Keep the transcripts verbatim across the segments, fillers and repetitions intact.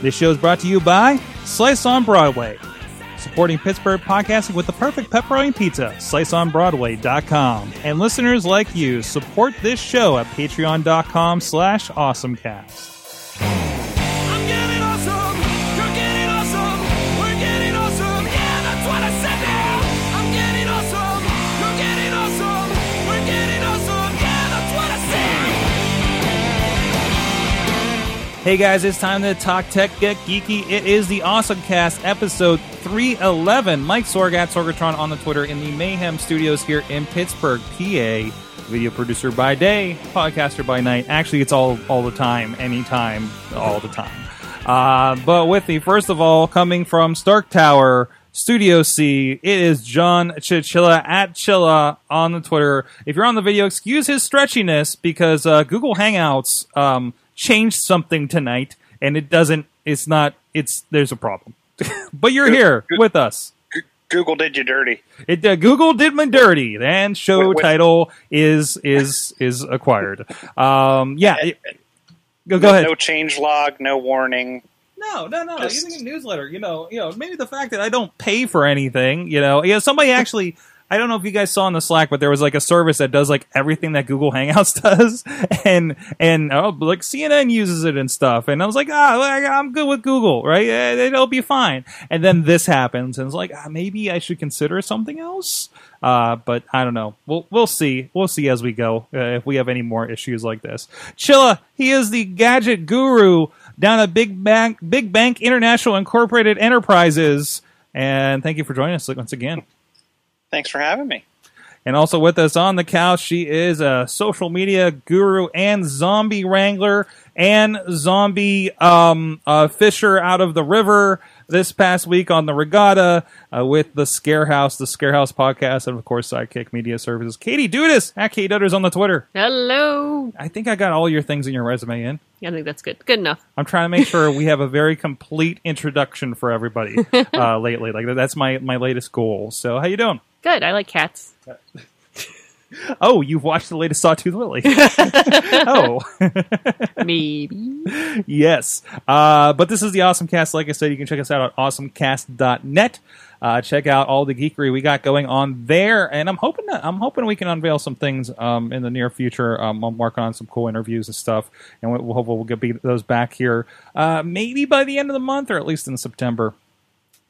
This show is brought to you by Slice on Broadway, supporting Pittsburgh podcasting with the perfect pepperoni pizza, slice on broadway dot com. And listeners like you, support this show at patreon.com slash awesomecast. Hey guys, it's time to talk tech, get geeky. It is the AwesomeCast episode three eleven. Mike Sorgat, Sorgatron on the Twitter, in the Mayhem Studios here in Pittsburgh, P A. Video producer by day, podcaster by night. Actually, it's all all the time, anytime, all the time. Uh, but with me, first of all, coming from Stark Tower, Studio C, it is John Chichilla at Chilla on the Twitter. If you're on the video, excuse his stretchiness because uh, Google Hangouts... Um, changed something tonight, and it doesn't, it's not, it's, there's a problem. But you're Google, here with us. Google did you dirty. It uh, Google did me dirty, and show wait, wait. title is is is acquired. Um, yeah. It, go, go ahead. No change log, no warning. No, no, no. Just... Using a newsletter, you know, you know, maybe the fact that I don't pay for anything, you know, yeah, somebody actually... I don't know if you guys saw in the Slack, but there was like a service that does like everything that Google Hangouts does, and and oh, like C N N uses it and stuff. And I was like, ah, I'm good with Google, right? It'll be fine. And then this happens, and it's like, ah, maybe I should consider something else. Uh, but I don't know. We'll we'll see. We'll see as we go uh, if we have any more issues like this. Chilla, he is the gadget guru down at Big Bank Big Bank International Incorporated Enterprises, and thank you for joining us once again. Thanks for having me. And also with us on the couch, she is a social media guru and zombie wrangler and zombie um, uh, fisher out of the river this past week on the regatta uh, with the ScareHouse, the ScareHouse podcast, and of course, Sidekick Media Services. Katie Dudas at Katie Dudas on the Twitter. Hello. I think I got all your things in your resume in. Yeah, I think that's good. Good enough. I'm trying to make sure we have a very complete introduction for everybody uh, lately. Like that's my my latest goal. So how you doing? Good. I like cats. Oh, you've watched the latest Sawtooth Lily. Oh. Maybe. Yes. Uh, but this is the AwesomeCast. Like I said, you can check us out at awesome cast dot net. Uh, check out all the geekery we got going on there, and I'm hoping that, I'm hoping we can unveil some things um, in the near future. Um, I'm working on some cool interviews and stuff, and we'll, we'll hopefully we'll get those back here, uh, maybe by the end of the month or at least in September.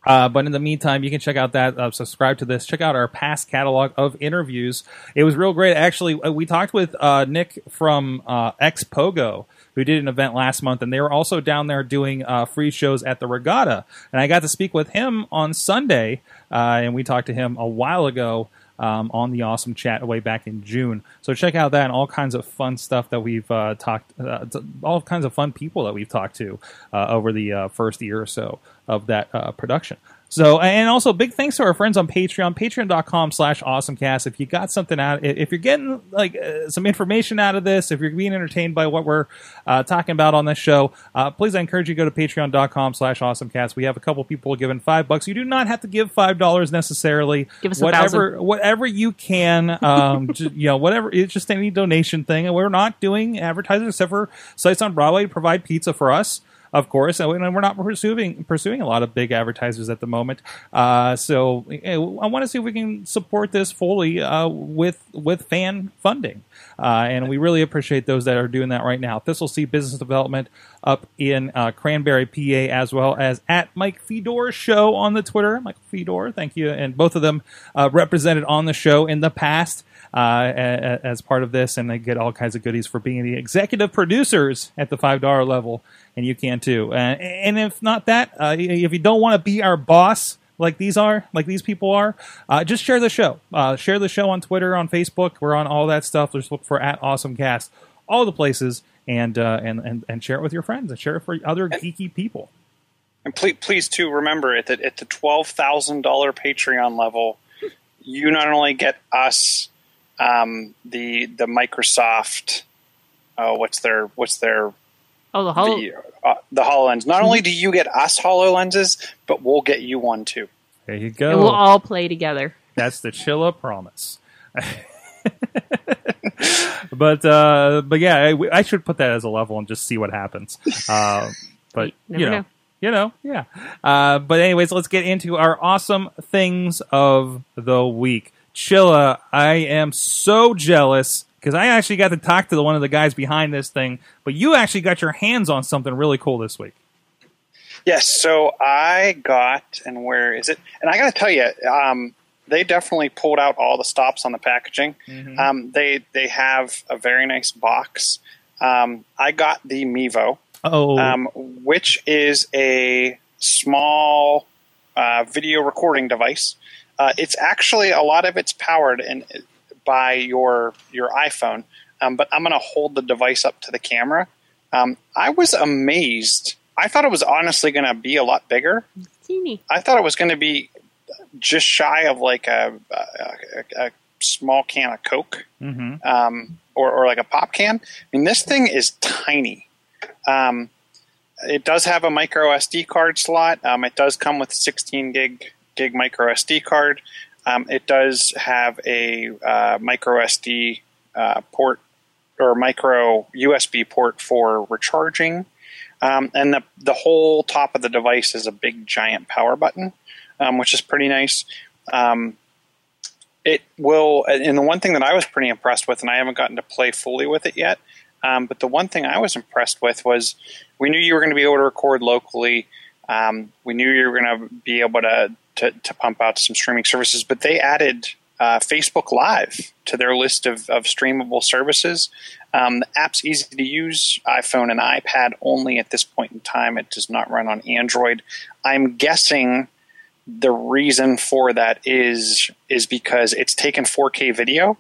Uh, but in the meantime, you can check out that, uh, subscribe to this, check out our past catalog of interviews. It was real great. Actually, we talked with uh, Nick from uh, X Pogo, who did an event last month, and they were also down there doing uh, free shows at the Regatta. And I got to speak with him on Sunday, uh, and we talked to him a while ago um, on the Awesome Chat way back in June. So check out that and all kinds of fun stuff that we've uh, talked, uh, all kinds of fun people that we've talked to uh, over the uh, first year or so of that uh, production. So, and also big thanks to our friends on Patreon, patreon.com slash awesomecast. If you got something out, if you're getting like uh, some information out of this, if you're being entertained by what we're uh, talking about on this show, uh, please, I encourage you to go to patreon.com slash awesomecast. We have a couple people giving five bucks. You do not have to give five dollars necessarily. Give us whatever, a whatever you can, um, just, you know, whatever. It's just any donation thing. And we're not doing advertising except for Slice on Broadway to provide pizza for us. Of course, and we're not pursuing pursuing a lot of big advertisers at the moment. Uh, so I want to see if we can support this fully uh, with with fan funding. Uh, and we really appreciate those that are doing that right now. This will see business development up in uh, Cranberry, P A, as well as at Mike Fedor Show on the Twitter. Mike Fedor, thank you. And both of them uh, represented on the show in the past uh, as part of this. And they get all kinds of goodies for being the executive producers at the five dollar level. And you can too. Uh, and if not that, uh, if you don't want to be our boss like these are, like these people are, uh, just share the show. Uh, share the show on Twitter, on Facebook. We're on all that stuff. Just look for at AwesomeCast, all the places, and uh, and, and and share it with your friends and share it for other and, geeky people. And please, please too, remember at the, at the twelve thousand dollars Patreon level, you not only get us, um, the the Microsoft, uh, what's their what's their Oh, the Holo the, uh, the HoloLens. Not only do you get us HoloLenses, but we'll get you one too. There you go. And we'll all play together. That's the Chilla promise. but uh, but yeah, I, I should put that as a level and just see what happens. Uh, but you, you know, know. you know, yeah. Uh, but anyways, let's get into our awesome things of the week. Chilla, I am so jealous because I actually got to talk to the, one of the guys behind this thing, but you actually got your hands on something really cool this week. Yes, so I got, and where is it? And I got to tell you, um, they definitely pulled out all the stops on the packaging. Mm-hmm. Um, they they have a very nice box. Um, I got the Mevo, oh. um, which is a small uh, video recording device. Uh, it's actually, a lot of it's powered in, by your your iPhone, um, but I'm going to hold the device up to the camera. Um, I was amazed. I thought it was honestly going to be a lot bigger. Teeny. I thought it was going to be just shy of like a, a, a small can of Coke, mm-hmm. um, or, or like a pop can. I mean, this thing is tiny. Um, it does have a micro S D card slot. Um, it does come with sixteen gig gig micro S D card. Um, it does have a uh, micro S D uh, port or micro U S B port for recharging. Um, and the the whole top of the device is a big giant power button, um, which is pretty nice. Um, it will, and the one thing that I was pretty impressed with, and I haven't gotten to play fully with it yet, um, but the one thing I was impressed with was we knew you were going to be able to record locally. Um, we knew you were going to be able to, to to pump out some streaming services, but they added uh, Facebook Live to their list of, of streamable services. Um, the app's easy to use, iPhone and iPad only at this point in time. It does not run on Android. I'm guessing the reason for that is is because it's taken four K video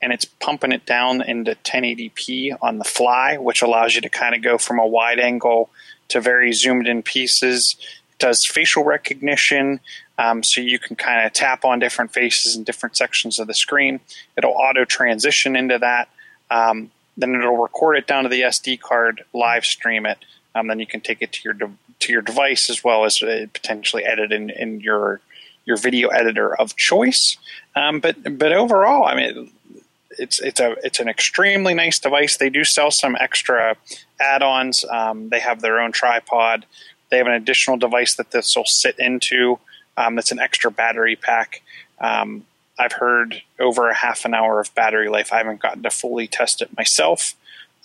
and it's pumping it down into ten eighty p on the fly, which allows you to kind of go from a wide angle to very zoomed in pieces. It does facial recognition, um, so you can kind of tap on different faces in different sections of the screen. It'll auto transition into that. Um, then it'll record it down to the S D card, live stream it, um, then you can take it to your de- to your device as well as uh, potentially edit in, in your your video editor of choice. Um, but but overall, I mean, it's it's a it's an extremely nice device. They do sell some extra add-ons. Um, they have their own tripod. They have an additional device that this will sit into. Um, that's an extra battery pack. Um, I've heard over a half an hour of battery life. I haven't gotten to fully test it myself.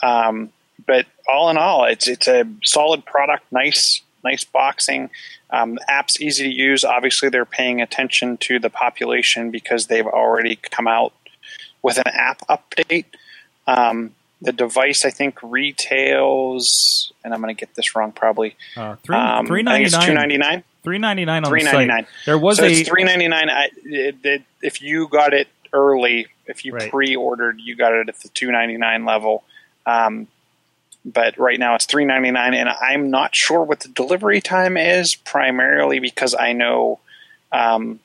Um, but all in all, it's it's a solid product, nice nice boxing. Um, the app's easy to use. Obviously, they're paying attention to the population because they've already come out with an app update. Um, the device, I think, retails, and I'm going to get this wrong probably, uh, three, um, three ninety-nine. I think it's two ninety-nine. three ninety-nine on three ninety-nine. The site. There was so a it's three ninety-nine. I, it, it, if you got it early, if you right. pre-ordered, you got it at the two ninety-nine level. Um, but right now it's three ninety-nine, and I'm not sure what the delivery time is. Primarily because I know um,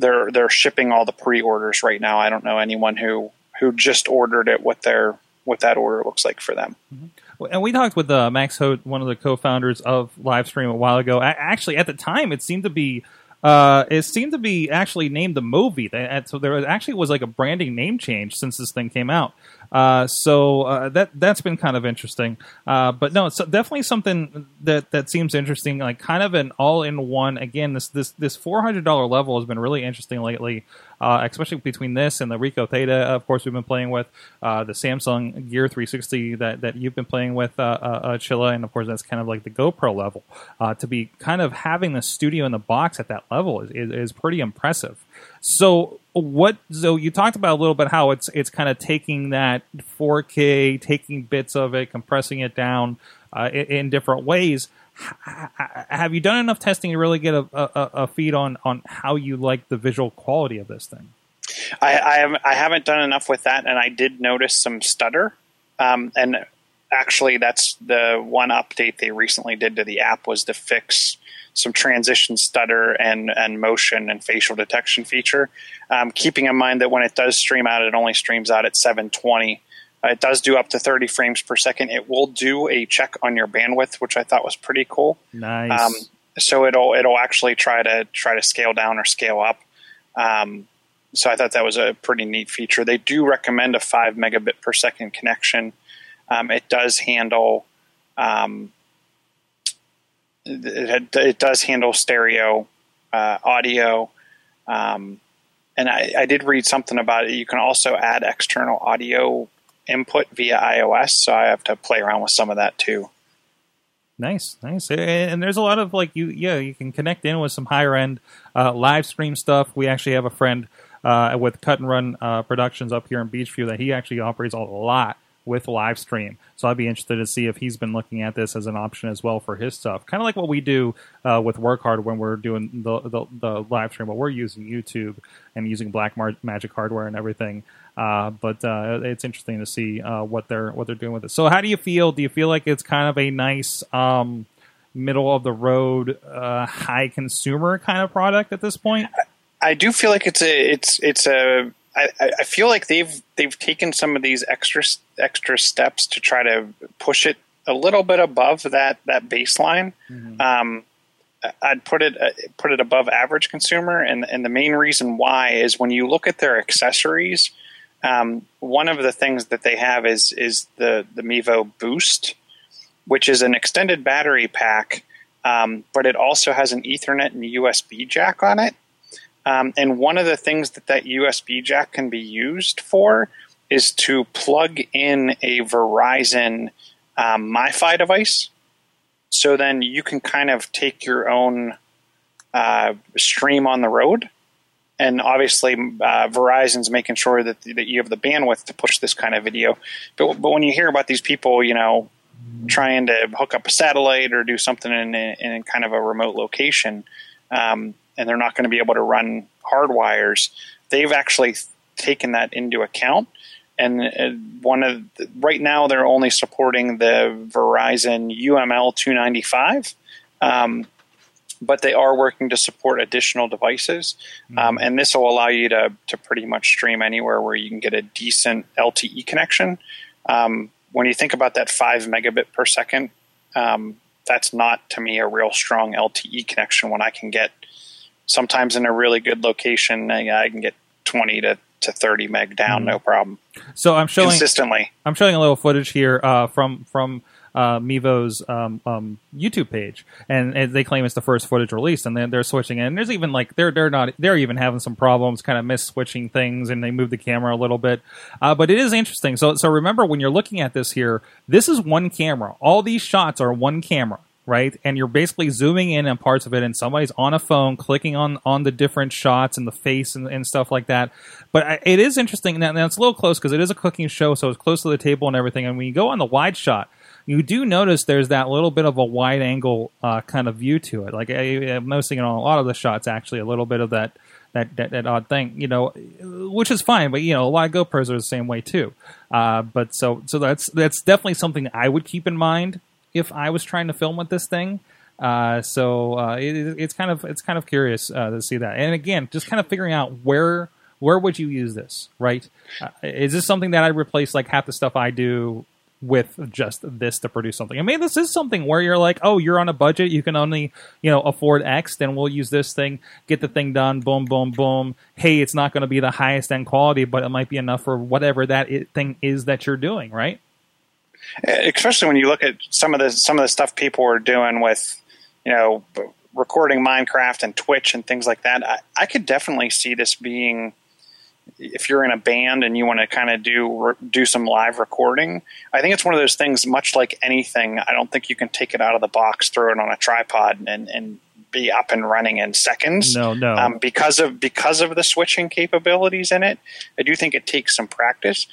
they're they're shipping all the pre-orders right now. I don't know anyone who, who just ordered it. What their what that order looks like for them. Mm-hmm. And we talked with uh, Max Hoad, one of the co-founders of Livestream, a while ago. I, actually, at the time, it seemed to be uh, it seemed to be actually named the Movie. So there was, actually was like a branding name change since this thing came out. Uh, so uh, that that's been kind of interesting. Uh, but no, it's definitely something that, that seems interesting. Like kind of an all-in-one. Again, this this this four hundred dollars level has been really interesting lately. Uh, especially between this and the Ricoh Theta, of course, we've been playing with uh, the Samsung Gear three sixty that, that you've been playing with, uh, uh, Chilla, and of course that's kind of like the GoPro level. Uh, to be kind of having the studio in the box at that level is, is, is pretty impressive. So what? So you talked about a little bit how it's it's kind of taking that four K, taking bits of it, compressing it down uh, in, in different ways. Have you done enough testing to really get a, a, a feed on, on how you like the visual quality of this thing? I, I, have, I haven't done enough with that, and I did notice some stutter. Um, and actually, that's the one update they recently did to the app was to fix some transition stutter and, and motion and facial detection feature. Um, keeping in mind that when it does stream out, it only streams out at seven twenty. It does do up to thirty frames per second. It will do a check on your bandwidth, which I thought was pretty cool. Nice. Um, so it'll it'll actually try to try to scale down or scale up. Um, so I thought that was a pretty neat feature. They do recommend a five megabit per second connection. Um, it does handle um, it, it does handle stereo uh, audio. Um, and I, I did read something about it. You can also add external audio input via iOS. So I have to play around with some of that too. Nice, nice. And there's a lot of like, you, yeah, you can connect in with some higher end uh, live stream stuff. We actually have a friend uh, with Cut and Run uh, Productions up here in Beachview that he actually operates a lot with live stream. So I'd be interested to see if he's been looking at this as an option as well for his stuff. Kind of like what we do uh, with Work Hard when we're doing the, the, the live stream, but we're using YouTube and using Black Mar- Magic Hardware and everything. Uh, but uh, it's interesting to see uh, what they're what they're doing with it. So, how do you feel? Do you feel like it's kind of a nice um, middle of the road, uh, high consumer kind of product at this point? I do feel like it's a it's it's a. I, I feel like they've they've taken some of these extra extra steps to try to push it a little bit above that that baseline. Mm-hmm. Um, I'd put it uh, put it above average consumer, and and the main reason why is when you look at their accessories. Um, one of the things that they have is is the, the Mevo Boost, which is an extended battery pack, um, but it also has an Ethernet and U S B jack on it. Um, and one of the things that that U S B jack can be used for is to plug in a Verizon um, MiFi device. So then you can kind of take your own uh, stream on the road. And obviously, uh, Verizon's making sure that that you have the bandwidth to push this kind of video. But but when you hear about these people, you know, trying to hook up a satellite or do something in a, in kind of a remote location, um, and they're not going to be able to run hard wires, they've actually taken that into account. And uh, one of the, right now, they're only supporting the Verizon U M L two ninety-five. Um, But they are working to support additional devices, um, and this will allow you to to pretty much stream anywhere where you can get a decent L T E connection. Um, when you think about that five megabit per second, um, that's not to me a real strong L T E connection. When I can get sometimes in a really good location, I can get twenty to. to thirty meg down, no problem. So I'm showing consistently. I'm showing a little footage here uh, from from uh, Mevo's um, um, YouTube page, and, and they claim it's the first footage released, and then they're switching in. And there's even like they're they're not they're even having some problems, kind of miss switching things, and they move the camera a little bit. Uh, but it is interesting. So so remember when you're looking at this here, this is one camera. All these shots are one camera. Right, and you're basically zooming in on parts of it, and somebody's on a phone clicking on, on the different shots and the face and, and stuff like that. But I, it is interesting. Now, now it's a little close because it is a cooking show, so it's close to the table and everything. And when you go on the wide shot, you do notice there's that little bit of a wide angle uh, kind of view to it. Like I, I'm noticing on a lot of the shots, actually, a little bit of that. That, that that odd thing, you know, which is fine, but you know, a lot of GoPros are the same way too. Uh, but so so that's that's definitely something I would keep in mind if I was trying to film with this thing. Uh, so uh, it, it's kind of it's kind of curious uh, to see that. And again, just kind of figuring out where where would you use this, right? Uh, is this something that I'd replace like half the stuff I do with just this to produce something? I mean, this is something where you're like, oh, you're on a budget. You can only, you know, afford X. Then we'll use this thing, get the thing done. Boom, boom, boom. Hey, it's not going to be the highest end quality, but it might be enough for whatever that it, thing is that you're doing, right? Especially when you look at some of the some of the stuff people are doing with, you know, recording Minecraft and Twitch and things like that. I, I could definitely see this being, if you're in a band and you want to kind of do do some live recording, I think it's one of those things, much like anything, I don't think you can take it out of the box, throw it on a tripod, and, and be up and running in seconds. No, no. Um, because of because of the switching capabilities in it, I do think it takes some practice.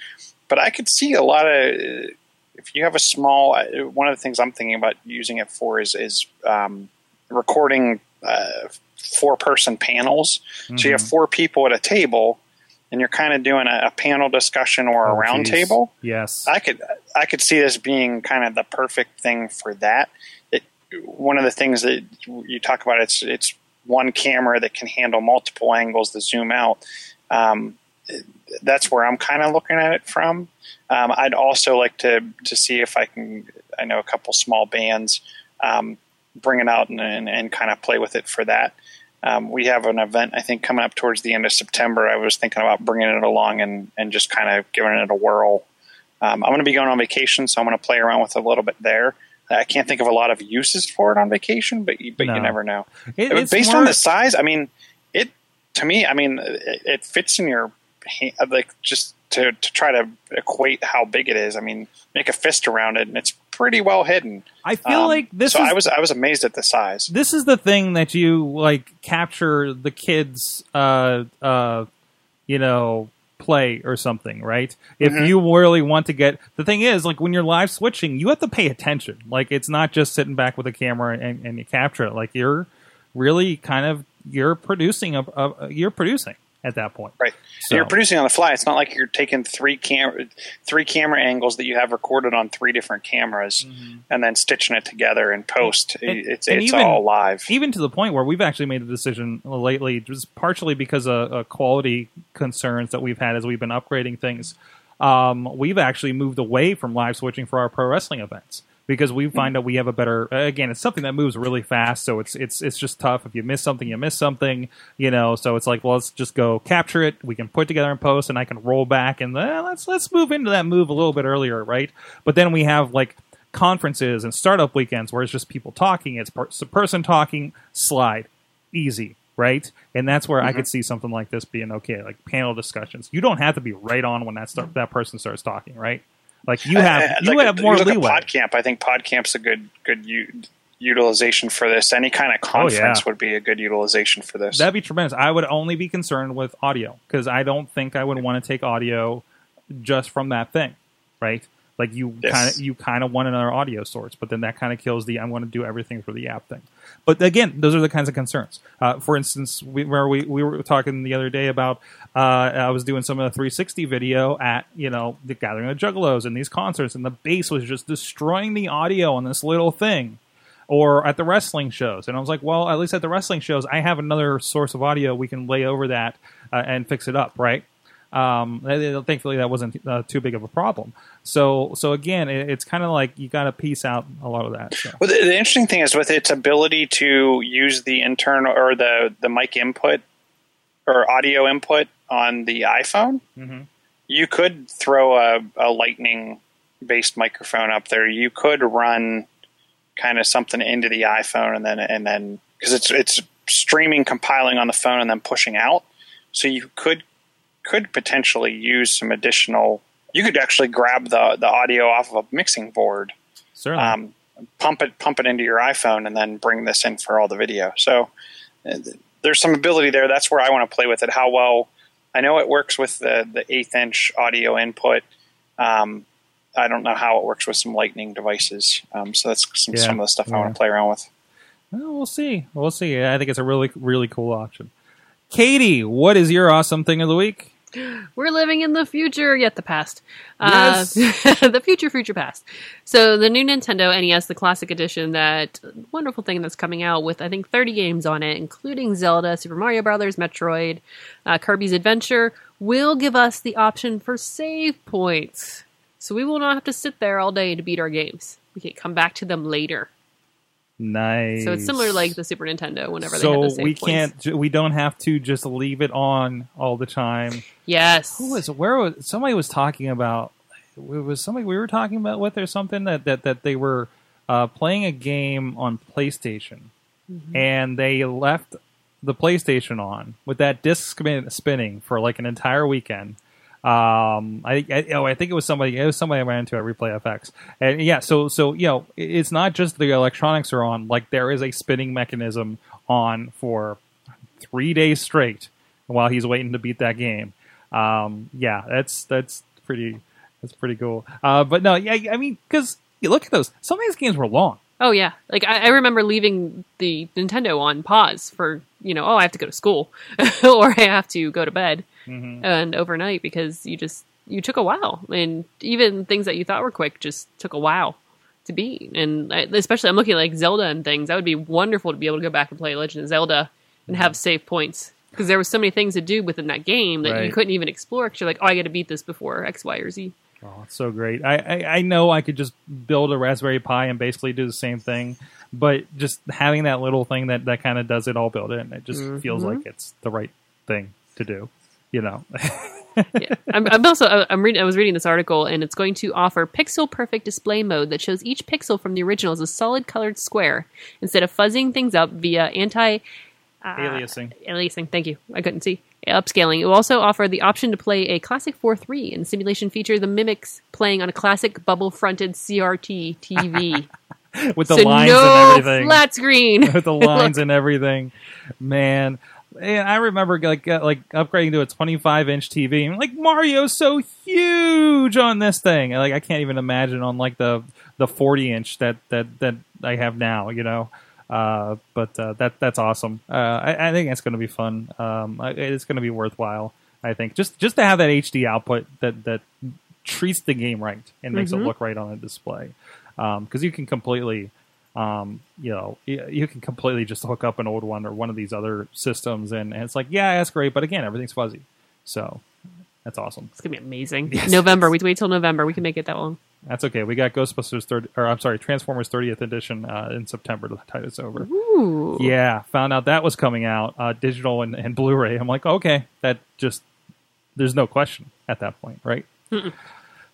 But I could see a lot of... If you have a small, one of the things I'm thinking about using it for is is um, recording uh, four-person panels. Mm-hmm. So you have four people at a table, and you're kind of doing a, a panel discussion or a oh, round geez. table. Yes, I could I could see this being kind of the perfect thing for that. It, one of the things that you talk about, it's it's one camera that can handle multiple angles to zoom out. Um, that's where I'm kind of looking at it from. Um, I'd also like to, to see if I can, I know a couple small bands, um, bring it out and, and, and kind of play with it for that. Um, we have an event, I think, coming up towards the end of September. I was thinking about bringing it along and, and just kind of giving it a whirl. Um, I'm going to be going on vacation, so I'm going to play around with it a little bit there. I can't think of a lot of uses for it on vacation, but you, but no. you never know. It, it's Based more... on the size, I mean, it to me, I mean, it, it fits in your hand, like just to, to try to equate how big it is. I mean, make a fist around it, and it's pretty well hidden. I feel um, like this. So is, I was I was amazed at the size. This is the thing that you like capture the kids, uh, uh, you know. play or something, right? If mm-hmm. you really want to get... The thing is, like, when you're live switching, you have to pay attention. Like, it's not just sitting back with a camera and, and you capture it. Like, you're really kind of... You're producing a, a, you're producing at that point. Right. So you're producing on the fly. It's not like you're taking three cam- three camera angles that you have recorded on three different cameras mm-hmm. and then stitching it together in post. And, it's and it's even, all live. Even to the point where we've actually made a decision lately, just partially because of uh, quality concerns that we've had as we've been upgrading things. Um, we've actually moved away from live switching for our pro wrestling events. Because we find out we have a better, again, it's something that moves really fast, so it's it's it's just tough. If you miss something, you miss something, you know. So it's like, well, let's just go capture it. We can put together in post, and I can roll back and eh, let's let's move into that move a little bit earlier, right? But then we have like conferences and startup weekends where it's just people talking, it's per- person talking, slide, easy, right? And that's where mm-hmm. I could see something like this being okay, like panel discussions. You don't have to be right on when that start, that person starts talking, right? Like you have, uh, you like have a, more you leeway. PodCamp, I think PodCamp's a good, good u- utilization for this. Any kind of conference oh, yeah. would be a good utilization for this. That'd be tremendous. I would only be concerned with audio because I don't think I would want to take audio just from that thing, right? Like you yes. kind of, you kind of want another audio source, but then that kind of kills the I want to do everything for the app thing. But again, those are the kinds of concerns. Uh, for instance, we, where we, we were talking the other day about uh, I was doing some of the three sixty video at you know the Gathering of Juggalos and these concerts, and the bass was just destroying the audio on this little thing, or at the wrestling shows. And I was like, well, at least at the wrestling shows, I have another source of audio we can lay over that uh, and fix it up, right? Um, thankfully that wasn't uh, too big of a problem. So, so again, it, it's kind of like you got to piece out a lot of that. So. Well, the, the interesting thing is with its ability to use the internal or the, the mic input or audio input on the iPhone, mm-hmm. you could throw a, a lightning based microphone up there. You could run kind of something into the iPhone and then, and then, cause it's, it's streaming, compiling on the phone and then pushing out. So you could, could potentially use some additional. You could actually grab the the audio off of a mixing board, certainly. Um, pump it pump it into your iPhone, and then bring this in for all the video. So uh, there's some ability there. That's where I want to play with it. How well I know it works with the the eighth inch audio input. Um, I don't know how it works with some Lightning devices. Um, so that's some, yeah. some of the stuff yeah. I want to play around with. Well, we'll see. We'll see. I think it's a really really cool option. Katie, what is your awesome thing of the week? We're living in the future, yet the past. Yes. Uh, the future, future past. So the new Nintendo N E S, the classic edition, that wonderful thing that's coming out with, I think, thirty games on it, including Zelda, Super Mario Brothers, Metroid, uh, Kirby's Adventure, will give us the option for save points. So we will not have to sit there all day to beat our games. We can come back to them later. Nice. So it's similar to like the Super Nintendo whenever so they have the save we points. can't we don't have to just leave it on all the time. Yes. Who was where was somebody was talking about it was somebody we were talking about with or something that that, that they were uh, playing a game on PlayStation mm-hmm. and they left the PlayStation on with that disc spin, spinning for like an entire weekend. Um, I, I oh, I think it was somebody. It was somebody I ran into at Replay F X, and yeah. So, so you know, it's not just the electronics are on. Like there is a spinning mechanism on for three days straight while he's waiting to beat that game. Um, yeah, that's that's pretty that's pretty cool. Uh, but no, yeah, I mean, because you look at those. Some of these games were long. Oh yeah, like I, I remember leaving the Nintendo on pause for you know, oh, I have to go to school or I have to go to bed. Mm-hmm. And overnight because you just you took a while and even things that you thought were quick just took a while to beat and I, especially I'm looking at like Zelda and things that would be wonderful to be able to go back and play Legend of Zelda and have save points because there was so many things to do within that game that right. you couldn't even explore because you're like oh I got to beat this before X, Y, or Z. Oh, it's so great. I, I, I know I could just build a Raspberry Pi and basically do the same thing, but just having that little thing that, that kind of does it all built in, it just mm-hmm. feels like it's the right thing to do. You know, Yeah. I'm, I'm also I'm reading. I was reading this article, and it's going to offer pixel perfect display mode that shows each pixel from the original as a solid colored square instead of fuzzing things up via anti uh, aliasing. Aliasing. Thank you. I couldn't see. Upscaling. It will also offer the option to play a classic four three and simulation feature the mimics playing on a classic bubble fronted C R T T V. With the so lines no and everything. Flat screen. With the lines and everything. Man. And I remember like uh, like upgrading to a twenty-five inch T V. I'm like, Mario's so huge on this thing. Like I can't even imagine on like the the forty inch that that, that I have now. You know, uh, but uh, that that's awesome. Uh, I, I think that's going to be fun. Um, it's going to be worthwhile. I think just just to have that H D output that that treats the game right and makes mm-hmm. it look right on a display. Because um, you can completely. Um, you know, you can completely just hook up an old one or one of these other systems, and, and it's like, yeah, that's great, but again, everything's fuzzy. So that's awesome. It's gonna be amazing. Yes. November. We wait till November. We can make it that long. That's okay. We got Ghostbusters third, or I'm sorry, Transformers thirtieth edition uh, in September to tide us over. Ooh. Yeah, found out that was coming out uh, digital and, and Blu-ray. I'm like, okay, that just there's no question at that point, right? Mm-mm.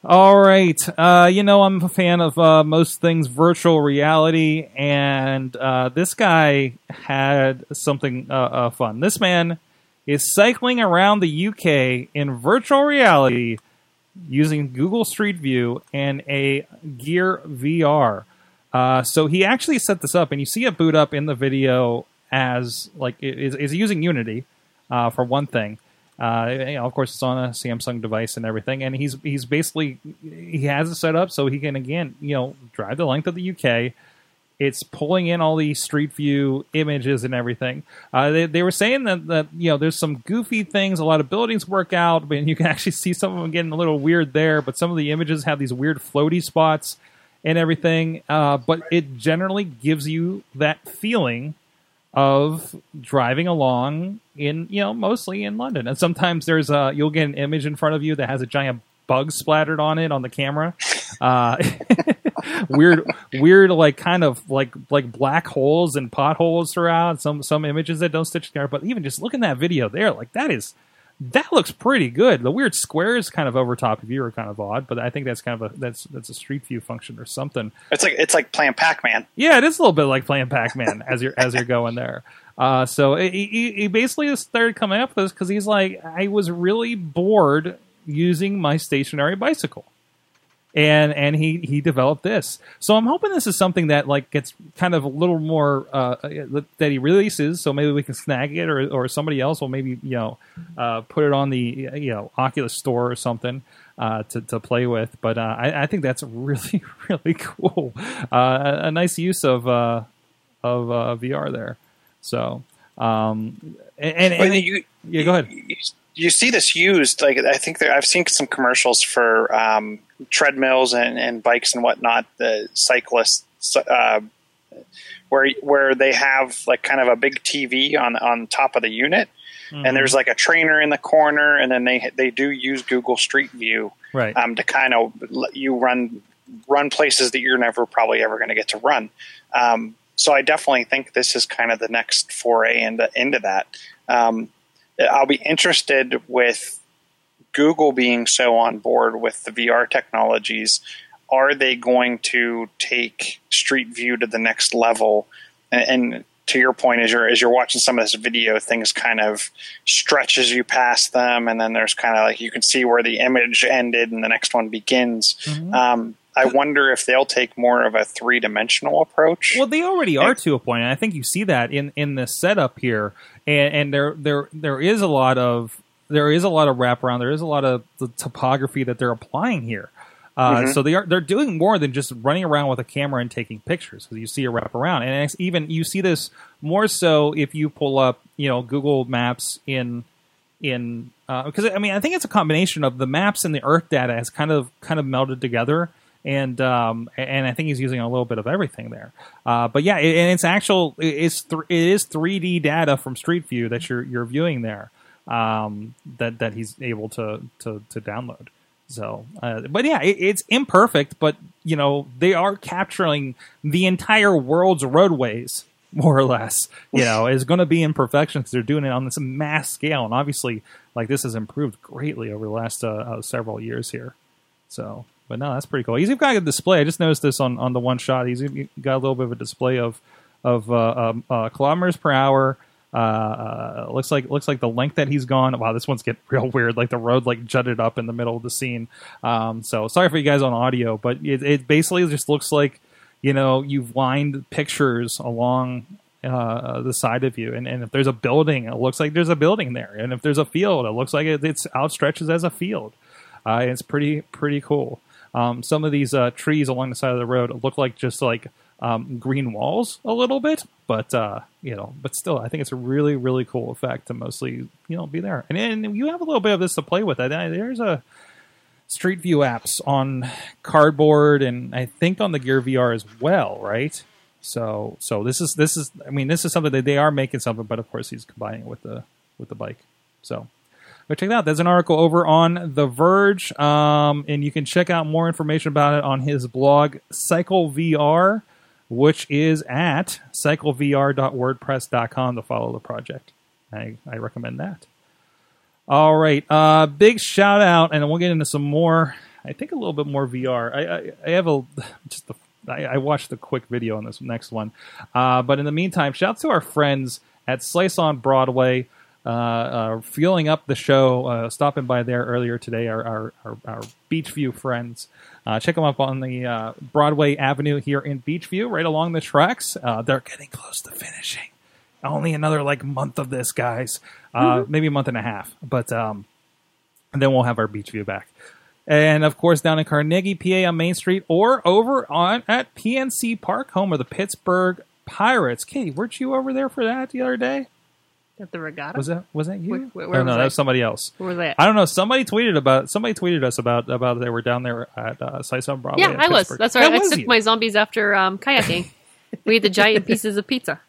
All right. Uh, you know, I'm a fan of uh, most things virtual reality, and uh, this guy had something uh, uh, fun. This man is cycling around the U K in virtual reality using Google Street View and a Gear V R. Uh, so he actually set this up, and you see it boot up in the video as, like, it is, is using Unity uh, for one thing. Uh, you know, of course, it's on a Samsung device and everything, and he's he's basically he has it set up so he can again, you know, drive the length of the U K. It's pulling in all these Street View images and everything. Uh, they they were saying that that you know there's some goofy things. A lot of buildings work out, but you can actually see some of them getting a little weird there. But some of the images have these weird floaty spots and everything. Uh, but it generally gives you that feeling of driving along in, you know, mostly in London. And sometimes there's a, you'll get an image in front of you that has a giant bug splattered on it on the camera. Uh, weird, weird, like kind of like, like black holes and potholes throughout some, some images that don't stitch together. But even just looking at that video there, like that is, that looks pretty good. The weird squares kind of over top of you are kind of odd, but I think that's kind of a that's that's a Street View function or something. It's like it's like playing Pac-Man. Yeah, it is a little bit like playing Pac-Man as you're as you're going there. Uh, so he he basically started coming up with this because he's like, I was really bored using my stationary bicycle, and and he he developed this. So I'm hoping this is something that like gets kind of a little more uh, that he releases. So maybe we can snag it, or or somebody else will maybe you know uh, put it on the you know Oculus store or something uh, to to play with. But uh, I, I think that's really really cool. Uh, a nice use of uh, of uh, V R there. So um, and, and, and you, yeah, go ahead. You, you see this used like I think there, I've seen some commercials for. Um, treadmills and, and bikes and whatnot, the cyclists, uh, where where they have like kind of a big T V on on top of the unit, mm-hmm. and there's like a trainer in the corner, and then they they do use Google Street View, right, um, to kind of let you run run places that you're never probably ever going to get to run. Um, so I definitely think this is kind of the next foray into into that. Um, I'll be interested with Google being so on board with the V R technologies, are they going to take Street View to the next level? And, and to your point, as you're, as you're watching some of this video, things kind of stretch as you pass them. And then there's kind of like, you can see where the image ended and the next one begins. Mm-hmm. Um, I wonder if they'll take more of a three-dimensional approach. Well, they already are to a point, and I think you see that in, in the setup here. And, and there, there, there is a lot of, There is a lot of wraparound. There is a lot of the topography that they're applying here. Uh, mm-hmm. So they are, they're doing more than just running around with a camera and taking pictures. Because you see a wraparound. And it's even you see this more so if you pull up, you know, Google Maps in in because uh, I mean I think it's a combination of the maps and the Earth data has kind of kind of melded together. And um, and I think he's using a little bit of everything there. Uh, but yeah, it, and it's actual it's th- it is three D data from Street View that you're you're viewing there. Um, that that he's able to to, to download. So, uh, but yeah, it, it's imperfect. But you know, they are capturing the entire world's roadways more or less, you know, is going to be imperfections. They're doing it on this mass scale. And obviously, like, this has improved greatly over the last uh, uh, several years here. So, but no, that's pretty cool. He's got a display. I just noticed this on, on the one shot. He's got a little bit of a display of of uh, um, uh, kilometers per hour. Uh, uh, looks like looks like the length that he's gone. Wow, this one's getting real weird. Like the road like jutted up in the middle of the scene. Um, so sorry for you guys on audio, but it, it basically just looks like, you know, you've lined pictures along uh, the side of you, and, and if there's a building, it looks like there's a building there, and if there's a field, it looks like it, it's outstretches as a field. Uh, it's pretty pretty cool. Um, some of these uh, trees along the side of the road look like just like um, green walls a little bit, but uh, you know, but still, I think it's a really, really cool effect to mostly, you know, be there. And, and you have a little bit of this to play with. I, there's a Street View apps on Cardboard, and I think on the Gear V R as well, right? So, so this is this is I mean, this is something that they are making something, but of course, he's combining it with the with the bike. So. But check it out. There's an article over on The Verge, um, and you can check out more information about it on his blog, Cycle V R, which is at cycle v r dot wordpress dot com to follow the project. I, I recommend that. All right. Uh, big shout out, and we'll get into some more, I think a little bit more V R. I, I, I have a just the, I, I watched the quick video on this next one. Uh, but in the meantime, shout out to our friends at Slice on Broadway. Uh, uh, fueling up the show, uh, stopping by there earlier today, our our, our, our Beachview friends. Uh, check them up on the uh, Broadway Avenue here in Beachview, right along the tracks. Uh, they're getting close to finishing. Only another like month of this, guys. Uh, mm-hmm. Maybe a month and a half. But um, then we'll have our Beachview back. And, of course, down in Carnegie, P A on Main Street, or over on at P N C Park, home of the Pittsburgh Pirates. Katie, weren't you over there for that the other day? At the regatta? Was that was that you? Where, where oh, no, was that I? was somebody else. Where was that? I don't know. Somebody tweeted about somebody tweeted us about about they were down there at uh, Slice on Broadway. Yeah, I Pittsburgh. was. That's right. That I took you. my zombies after um, kayaking. We had the giant pieces of pizza.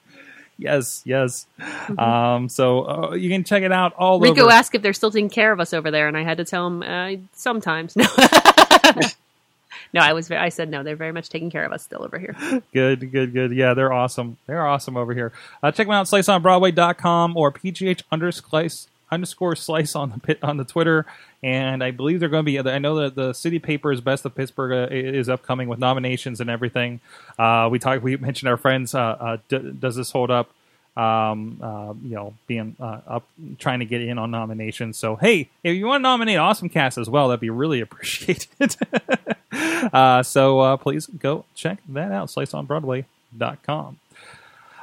Yes, yes. Mm-hmm. Um, so uh, you can check it out all Rico over. Rico asked if they're still taking care of us over there, and I had to tell him uh, sometimes. No. No, I was. I said no. They're very much taking care of us still over here. Good, good, good. Yeah, they're awesome. They're awesome over here. Uh, check them out, slice on broadway dot com or pgh underscore underscore slice on the pit, on the Twitter. And I believe they're going to be. I know that the city paper is Best of Pittsburgh uh, is upcoming with nominations and everything. Uh, we talked. We mentioned our friends. Uh, uh, d- does this hold up? Um, uh, you know, being uh, up trying to get in on nominations. So hey, if you want to nominate AwesomeCast as well, that'd be really appreciated. Uh, so uh, please go check that out, slice on broadway dot com.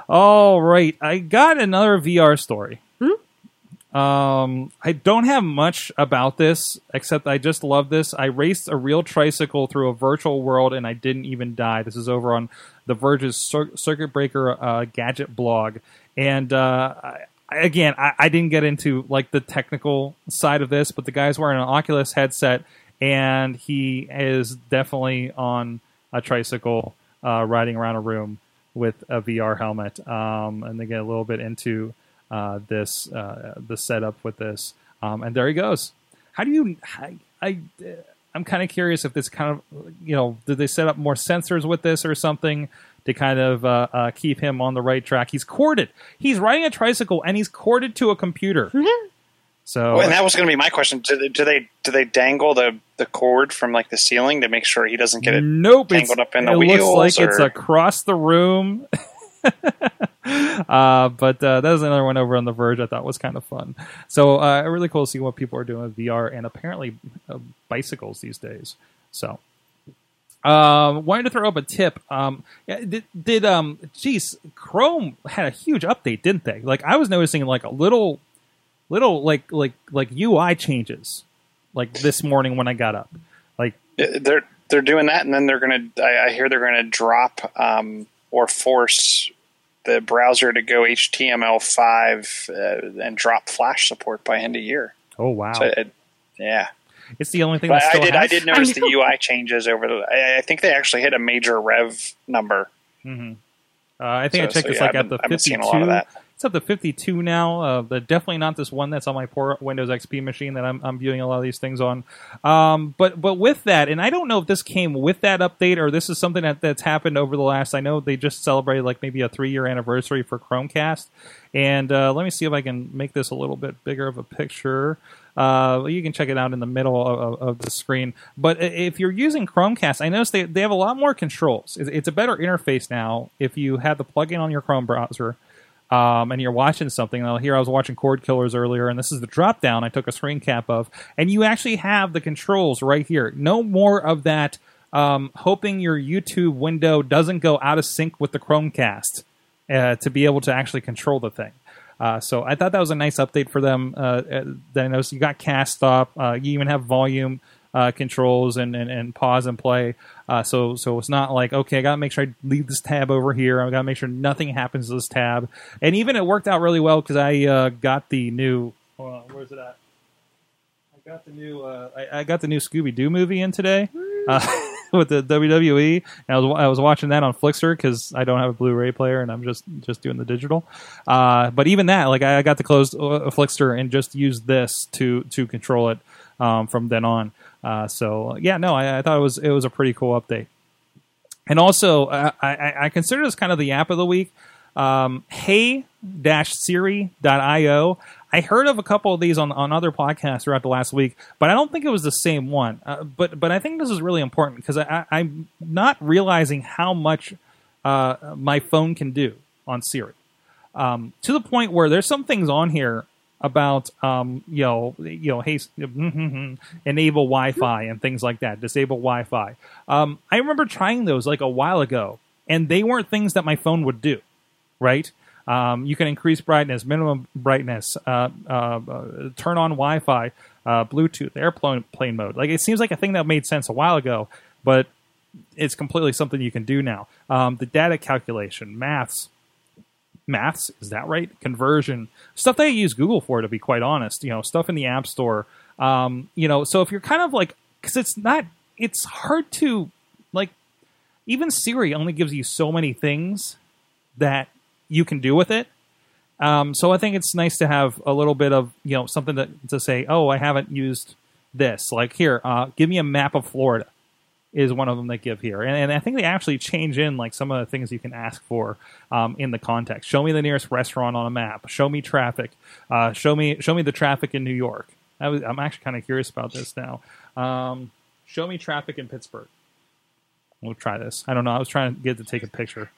All right, I got another V R story. Hmm? Um, I don't have much about this, except I just love this. I raced a real tricycle through a virtual world, and I didn't even die. This is over on The Verge's Cir- Circuit Breaker uh, Gadget blog. And uh, I, again, I, I didn't get into like the technical side of this, but the guy's wearing an Oculus headset, and he is definitely on a tricycle uh, riding around a room with a V R helmet. Um, and they get a little bit into uh, this, uh, the setup with this. Um, and there he goes. How do you... I, I, I'm kind of curious if this kind of... You know, did they set up more sensors with this or something to kind of uh, uh, keep him on the right track? He's corded. He's riding a tricycle, and he's corded to a computer. Mm-hmm. So, well, and that was going to be my question. Do they, do they do they dangle the, the cord from like the ceiling to make sure he doesn't get it nope, tangled up in the it wheels? It looks like or? It's across the room. uh, but uh, that was another one over on The Verge I thought was kind of fun. So uh, really cool to see what people are doing with V R and apparently uh, bicycles these days. So um, wanted to throw up a tip. Um, did, did um, geez, Chrome had a huge update, didn't they? Like I was noticing like a little. Little like like like U I changes, like this morning when I got up, like they're they're doing that, and then they're gonna. I, I hear they're gonna drop um, or force the browser to go H T M L five uh, and drop Flash support by end of year. Oh wow! So it, yeah, it's the only thing. That still I did. Has. I did notice I the U I changes over the. I, I think they actually hit a major rev number. Mm-hmm. Uh, I think so, I checked so, this yeah, like I've at been, the fifty-two. It's up to fifty-two now. Uh, they're definitely not this one that's on my poor Windows X P machine that I'm, I'm viewing a lot of these things on. Um, but but with that, and I don't know if this came with that update or this is something that, that's happened over the last. I know they just celebrated like maybe a three-year anniversary for Chromecast. And uh, let me see if I can make this a little bit bigger of a picture. Uh, you can check it out in the middle of, of the screen. But if you're using Chromecast, I noticed they, they have a lot more controls. It's, it's a better interface now if you have the plug-in on your Chrome browser um, and you're watching something. Now, here I was watching Chord Killers earlier, and this is the drop-down I took a screen cap of. And you actually have the controls right here. No more of that um, hoping your YouTube window doesn't go out of sync with the Chromecast uh, to be able to actually control the thing. Uh, so I thought that was a nice update for them. Uh, that I noticed you got cast stop. Uh, you even have volume uh, controls and, and, and pause and play. Uh, so so it's not like, okay, I got to make sure I leave this tab over here. I got to make sure nothing happens to this tab. And even it worked out really well because I uh, got the new... Hold on, where's it at? I got the new uh, I, I got the new Scooby-Doo movie in today uh, with the W W E. And I was I was watching that on Flixer because I don't have a Blu-ray player and I'm just, just doing the digital. Uh, but even that, like I got to close uh, Flixer and just use this to to control it um, from then on. Uh, so yeah, no, I, I thought it was it was a pretty cool update. And also, I, I, I consider this kind of the app of the week. Um, hey dash siri dot io. I heard of a couple of these on, on other podcasts throughout the last week, but I don't think it was the same one. Uh, but but I think this is really important because I, I, I'm not realizing how much uh, my phone can do on Siri. Um, to the point where there's some things on here about, um, you know, you know, hey, enable Wi-Fi and things like that, disable Wi-Fi. Um, I remember trying those like a while ago, and they weren't things that my phone would do, right? Um, you can increase brightness, minimum brightness, uh, uh, uh, turn on Wi-Fi, uh, Bluetooth, airplane mode. Like it seems like a thing that made sense a while ago, but it's completely something you can do now. Um, the data calculation, maths, maths is that right? Conversion, stuff that I use Google for, to be quite honest. You know, stuff in the App Store. Um, you know, so if you're kind of like, because it's not, it's hard to like. Even Siri only gives you so many things that you can do with it. Um, so I think it's nice to have a little bit of, you know, something to, to say, oh, I haven't used this. Like here, uh, give me a map of Florida is one of them they give here. And, and I think they actually change in like some of the things you can ask for um, in the context. Show me the nearest restaurant on a map. Show me traffic. Uh, show me show me the traffic in New York. I was, I'm actually kind of curious about this now. Um, show me traffic in Pittsburgh. We'll try this. I don't know. I was trying to get to take a picture.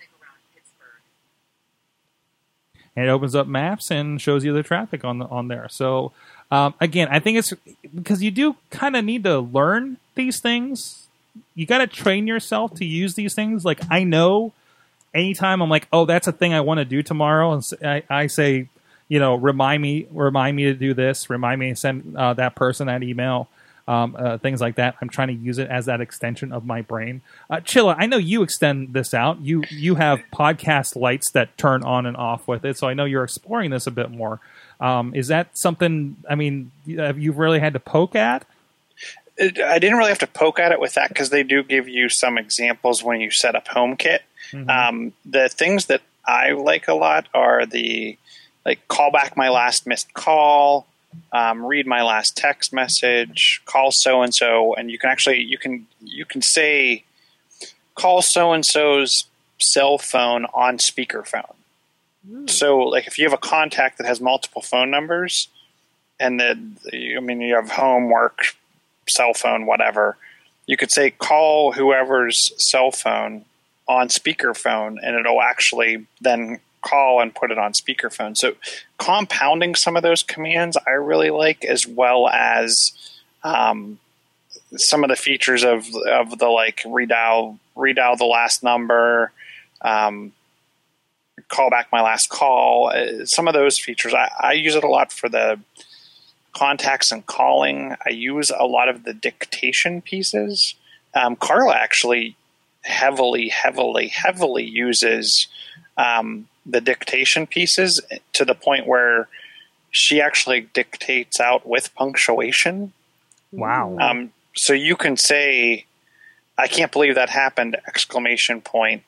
And it opens up maps and shows you the traffic on the, on there. So, um, again, I think it's because you do kind of need to learn these things. You got to train yourself to use these things. Like, I know anytime I'm like, oh, that's a thing I want to do tomorrow. And I, I say, you know, remind me, remind me to do this. Remind me to send uh, that person that email. Um, uh, things like that. I'm trying to use it as that extension of my brain. Uh, Chilla, I know you extend this out. You you have podcast lights that turn on and off with it, so I know you're exploring this a bit more. Um, is that something, I mean, you've really had to poke at? It, I didn't really have to poke at it with that because they do give you some examples when you set up HomeKit. Mm-hmm. Um, the things that I like a lot are the, like, call back my last missed call, Um, read my last text message, call so-and-so, and you can actually, you can you can say, call so-and-so's cell phone on speakerphone. Mm. So, like, if you have a contact that has multiple phone numbers, and then, I mean, you have home, work, cell phone, whatever, you could say, call whoever's cell phone on speakerphone, and it'll actually then call and put it on speakerphone. So compounding some of those commands I really like, as well as um, some of the features of of the like redial redial the last number, um, call back my last call. Uh, some of those features I, I use it a lot for the contacts and calling. I use a lot of the dictation pieces. Um, Carla actually heavily, heavily, heavily uses. Um, the dictation pieces to the point where she actually dictates out with punctuation. Wow. Um, so you can say, I can't believe that happened, exclamation point.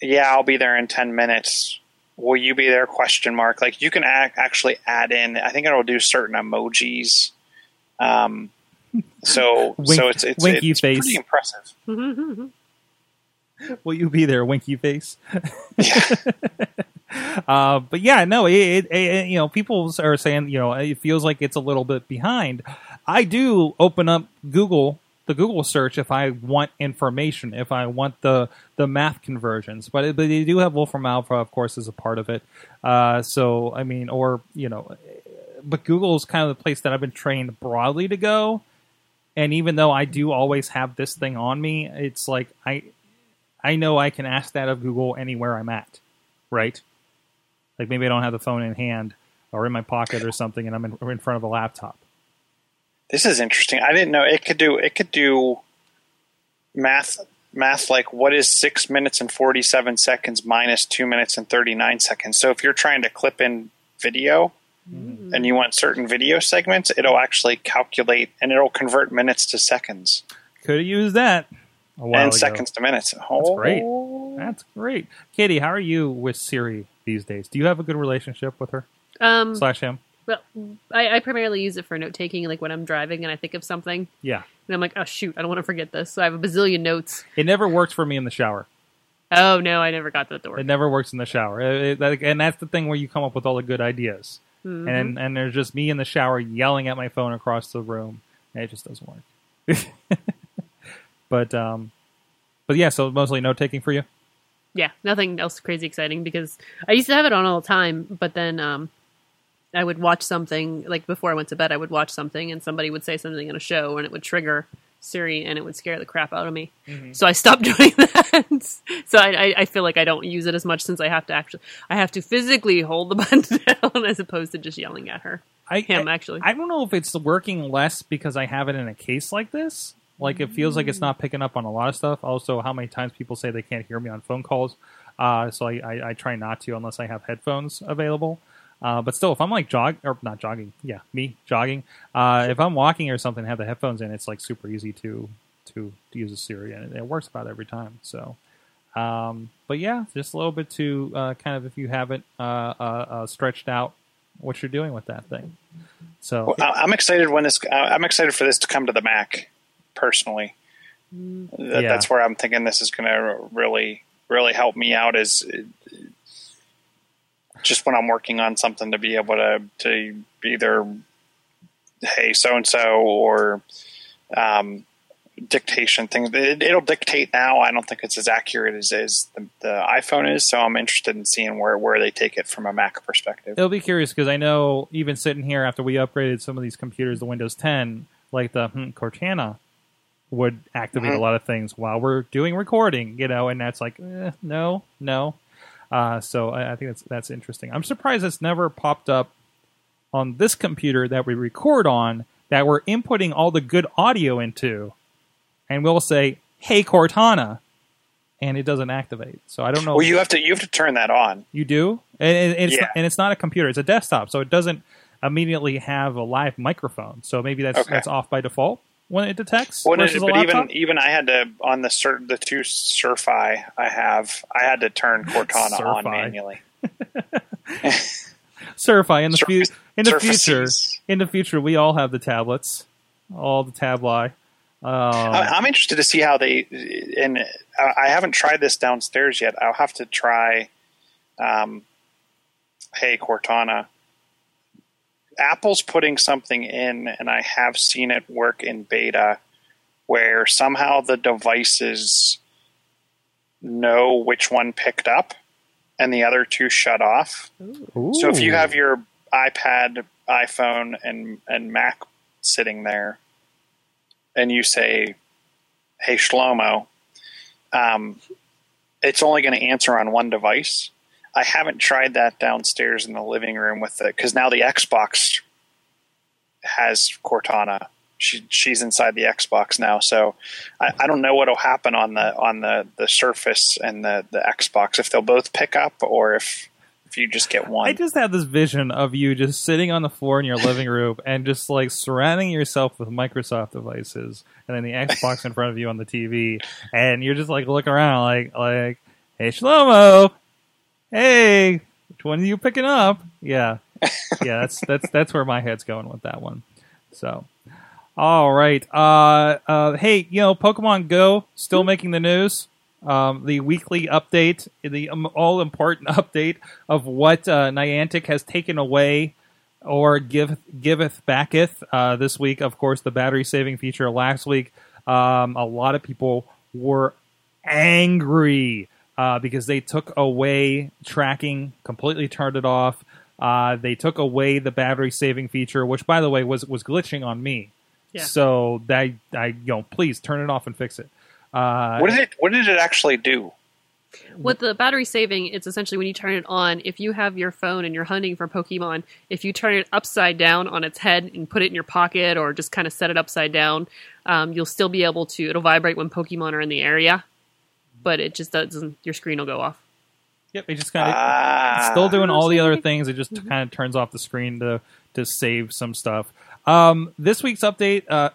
Yeah, I'll be there in ten minutes. will you be there? Question mark. Like you can act, actually add in, I think it'll do certain emojis. Um, so, wink, so it's, it's, winky it's face. Pretty impressive. Will you be there? Winky face. Yeah. Uh, but yeah, no, it, it, it, you know, people are saying, you know, it feels like it's a little bit behind. I do open up Google, the Google search, if I want information, if I want the, the math conversions, but, it, but they do have Wolfram Alpha, of course, as a part of it. Uh, so, I mean, or, you know, but Google is kind of the place that I've been trained broadly to go. And even though I do always have this thing on me, it's like, I, I know I can ask that of Google anywhere I'm at. Right. Like maybe I don't have the phone in hand or in my pocket or something, and I'm in, in front of a laptop. This is interesting. I didn't know it could do it could do math math like what is six minutes and forty seven seconds minus two minutes and thirty nine seconds. So if you're trying to clip in video mm-hmm. and you want certain video segments, it'll actually calculate and it'll convert minutes to seconds. Could have used that. A while and ago. Seconds to minutes. Oh. That's great. That's great. Katie, how are you with Siri these days? Do you have a good relationship with her? Um, Slash him? Well, I, I primarily use it for note-taking, like when I'm driving and I think of something. Yeah. And I'm like, oh, shoot, I don't want to forget this. So I have a bazillion notes. It never works for me in the shower. Oh, no, I never got that to work. It never works in the shower. It, it, and that's the thing where you come up with all the good ideas. Mm-hmm. And and there's just me in the shower yelling at my phone across the room. And it just doesn't work. But, um, but yeah, so mostly note-taking for you? Yeah, nothing else crazy exciting because I used to have it on all the time, but then um, I would watch something, like before I went to bed, I would watch something and somebody would say something in a show and it would trigger Siri and it would scare the crap out of me. Mm-hmm. So I stopped doing that. So I, I feel like I don't use it as much since I have to actually, I have to physically hold the button down as opposed to just yelling at her. I, Him, I, actually. I don't know if it's working less because I have it in a case like this. Like, it feels like it's not picking up on a lot of stuff. Also, how many times people say they can't hear me on phone calls. Uh, so I, I, I try not to unless I have headphones available. Uh, but still, if I'm like jog or not jogging, yeah, me jogging. Uh, if I'm walking or something and have the headphones in, it's like super easy to to, to use a Siri. And it, it works about every time. So, um, but yeah, just a little bit to uh, kind of if you haven't uh, uh, uh, stretched out what you're doing with that thing. So well, I'm excited when this. I'm excited for this to come to the Mac. Personally, Th- yeah. that's where I'm thinking this is going to really, really help me out. Is just when I'm working on something to be able to to either hey so and so or um, dictation things. It, it'll dictate now. I don't think it's as accurate as, as the, the iPhone is. So I'm interested in seeing where where they take it from a Mac perspective. It'll be curious because I know even sitting here after we upgraded some of these computers to Windows ten, like the hmm, Cortana. Would activate a lot of things while we're doing recording, you know, and that's like, eh, no, no. Uh, so I, I think that's, that's interesting. I'm surprised it's never popped up on this computer that we record on that we're inputting all the good audio into. And we'll say, hey, Cortana. And it doesn't activate. So I don't know. Well, you have to, you have to turn that on. You do? And it's, yeah. and it's not a computer. It's a desktop. So it doesn't immediately have a live microphone. So maybe that's okay. That's off by default. When it detects, well, versus no, but a laptop? even even I had to on the sur- the two Surfi I have, I had to turn Cortana on manually. Surfi in the Surf- fu- in the future, in the future, we all have the tablets, all the tabli. Um, I, I'm interested to see how they. And I haven't tried this downstairs yet. I'll have to try. Um, hey Cortana. Apple's putting something in, and I have seen it work in beta, where somehow the devices know which one picked up, and the other two shut off. Ooh. So if you have your iPad, iPhone, and, and Mac sitting there, and you say, hey, Shlomo, um, it's only going to answer on one device. I haven't tried that downstairs in the living room with it because now the Xbox has Cortana. She, she's inside the Xbox now, so I, I don't know what'll happen on the on the, the Surface and the, the Xbox if they'll both pick up or if if you just get one. I just have this vision of you just sitting on the floor in your living room and just like surrounding yourself with Microsoft devices, and then the Xbox in front of you on the T V, and you're just like looking around like like hey Shlomo. Hey, Which one are you picking up? Yeah. Yeah, that's that's that's where my head's going with that one. So, all right. Uh, uh, hey, you know, Pokemon Go still making the news. Um, the weekly update, the um, all important update of what uh, Niantic has taken away or give, giveth backeth uh, this week. Of course, the battery saving feature last week. Um, a lot of people were angry uh, because they took away tracking, completely turned it off. Uh, they took away the battery saving feature, which, by the way, was was glitching on me. Yeah. So that I, you know, please turn it off and fix it. Uh, what did it? What did it actually do? With the battery saving, it's essentially when you turn it on, if you have your phone and you're hunting for Pokemon, if you turn it upside down on its head and put it in your pocket or just kind of set it upside down, um, you'll still be able to, it'll vibrate when Pokemon are in the area, but it just doesn't, your screen will go off. Yep, it just kind of, ah, it's still doing all the other things, it just mm-hmm. kind of turns off the screen to, to save some stuff. Um, this week's update uh,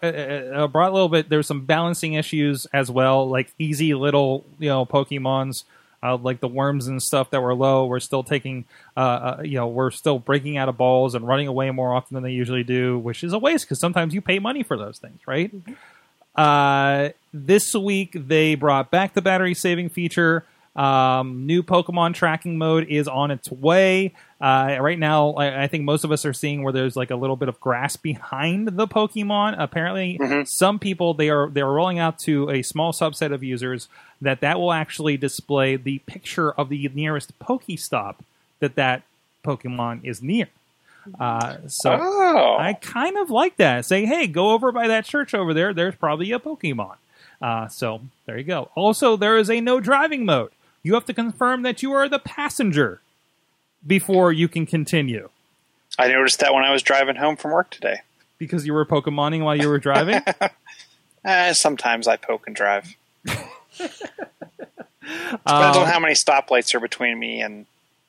uh, brought a little bit. There's some balancing issues as well, like easy little you know Pokemons, uh, like the worms and stuff that were low. We're still taking, uh, uh, you know, we're still breaking out of balls and running away more often than they usually do, which is a waste because sometimes you pay money for those things, right? Mm-hmm. Uh, this week they brought back the battery saving feature. Um, new Pokemon tracking mode is on its way. Uh, right now, I, I think most of us are seeing where there's like a little bit of grass behind the Pokemon. Apparently, mm-hmm. some people, they are they are rolling out to a small subset of users that that will actually display the picture of the nearest Pokestop that that Pokemon is near. Uh, so oh. I kind of like that. Say, hey, go over by that church over there. There's probably a Pokemon. Uh, so there you go. Also, there is a no driving mode. You have to confirm that you are the passenger before you can continue. I noticed that when I was driving home from work today. Because you were Pokemoning while you were driving? uh, sometimes I poke and drive. Depends um, on how many stoplights are between me and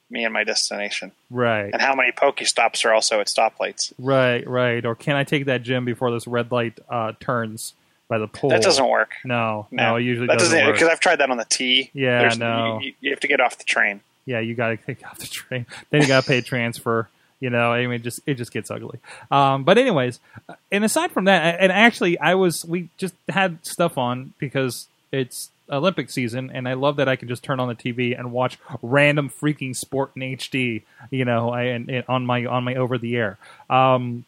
me and my destination. Right. And how many Pokestops are also at stoplights. Right, right. Or can I take that gym before this red light uh, turns by the pool? That doesn't work. No, no, no it usually that doesn't, doesn't work. Because I've tried that on the T. Yeah, There's, no. You, you have to get off the train. Yeah, you got to take off the train. Then you got to pay transfer. You know, I mean, it just it just gets ugly. Um, but anyways, and aside from that, and actually, I was we just had stuff on because it's Olympic season, and I love that I can just turn on the T V and watch random freaking sport in H D. You know, I and, and on my on my over the air. Um,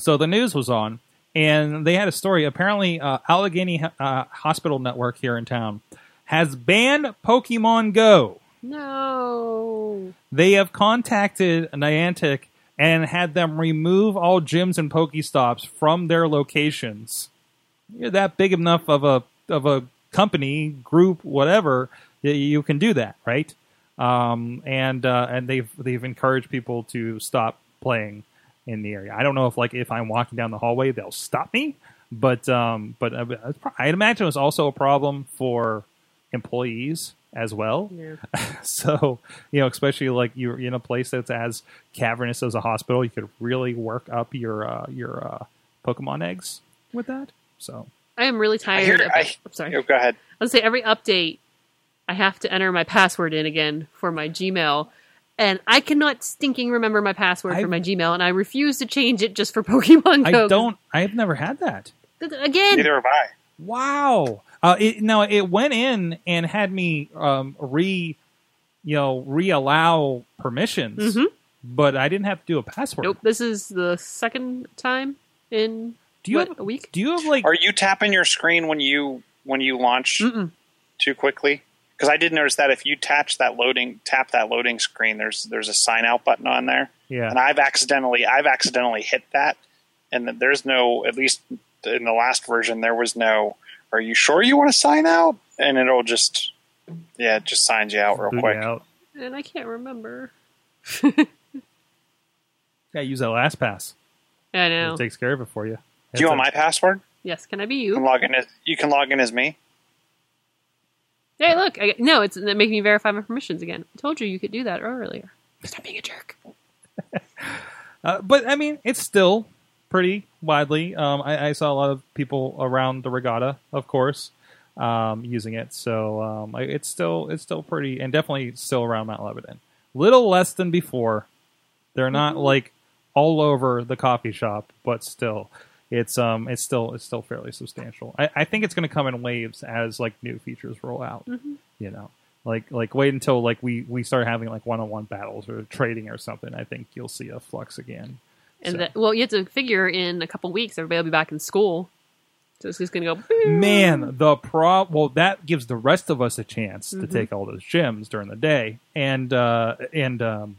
so the news was on, and they had a story. Apparently, uh, Allegheny uh, Hospital Network here in town has banned Pokemon Go. No. They have contacted Niantic and had them remove all gyms and Pokestops from their locations. You're that big enough of a of a company, group, whatever, that you can do that, right? Um, and uh, and they've they've encouraged people to stop playing in the area. I don't know if like if I'm walking down the hallway, they'll stop me, but um, but uh, I'd imagine it was also a problem for employees as well. Yeah. So, you know, especially like you're in a place that's as cavernous as a hospital, you could really work up your uh, your uh, Pokemon eggs with that. So I am really tired. I hear, of, I, I'm sorry. Go ahead. I was gonna say every update, I have to enter my password in again for my Gmail, and I cannot stinking remember my password I, for my Gmail, and I refuse to change it just for Pokemon Go. I don't. I have never had that. Again. Neither have I. Wow. Uh, it, now it went in and had me um, re, you know, re-allow permissions, mm-hmm. but I didn't have to do a password. Nope, this is the second time in do you what, have, a week. Do you have like? Are you tapping your screen when you when you launch Mm-mm. too quickly? Because I did notice that if you touch that loading, tap that loading screen, there's there's a sign out button on there. Yeah, and I've accidentally I've accidentally hit that, and there's no, at least in the last version there was no, are you sure you want to sign out? And it'll just, yeah, it just signs you out real quick. Out. And I can't remember. Yeah, use that last pass. I know. It takes care of it for you. Do you want my password? Yes, can I be you? You can log in as, you can log in as me. Hey, look. I, no, it's it making me verify my permissions again. I told you you could do that earlier. Stop being a jerk. uh, but, I mean, it's still pretty widely. Um, I, I saw a lot of people around the regatta, of course, um, using it. So um, it's still it's still pretty, and definitely still around Mount Lebanon, little less than before. They're not like all over the coffee shop, but still, it's um, it's still it's still fairly substantial. I, I think it's going to come in waves as like new features roll out. Mm-hmm. You know, like like wait until like we, we start having like one on one battles or trading or something. I think you'll see a flux again. And so. that, well, you have to figure in a couple weeks, everybody will be back in school. So it's just going to go... Boo. Man, the pro... Well, that gives the rest of us a chance mm-hmm. to take all those gyms during the day. And uh, and um,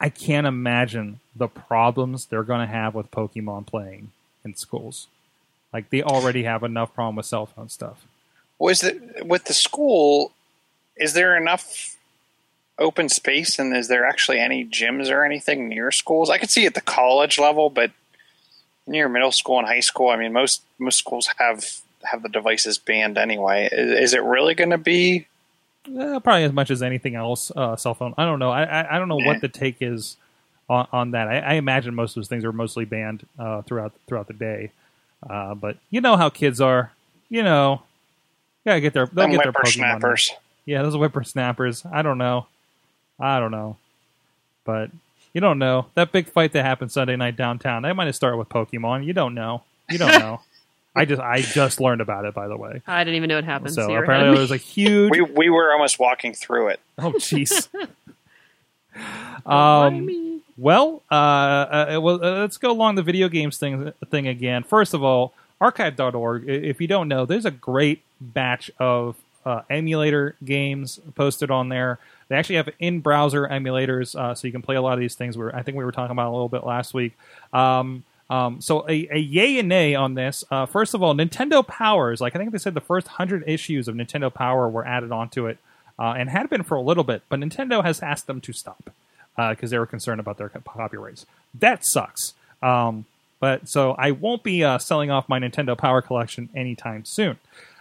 I can't imagine the problems they're going to have with Pokemon playing in schools. Like, they already have enough problem with cell phone stuff. Well, is it, with the school, is there enough open space, and is there actually any gyms or anything near schools? I could see at the college level, but... Near middle school and high school, I mean, most most schools have have the devices banned anyway. Is, is it really going to be uh, probably as much as anything else? Uh, cell phone. I don't know. I I, I don't know eh. what the take is on, on that. I, I imagine most of those things are mostly banned uh, throughout throughout the day. Uh, but you know how kids are. You know, gotta get their they'll get their Pokemon. Yeah, those whippersnappers. I don't know. I don't know, but. You don't know. That big fight that happened Sunday night downtown, they might have started with Pokemon. You don't know. You don't know. I just I just learned about it, by the way. I didn't even know it happened. So You're apparently there was a huge... We, we were almost walking through it. Oh, jeez. um, well, uh, uh, well uh, let's go along the video games thing, thing again. First of all, archive dot org, if you don't know, there's a great batch of uh, emulator games posted on there. They actually have in-browser emulators, uh, so you can play a lot of these things. Where I think we were talking about a little bit last week. Um, um, so a, a yay and nay on this. Uh, first of all, Nintendo Powers. Like I think they said the first one hundred issues of Nintendo Power were added onto it uh, and had been for a little bit. But Nintendo has asked them to stop because uh, they were concerned about their copyrights. That sucks. Um, but so I won't be uh, selling off my Nintendo Power collection anytime soon.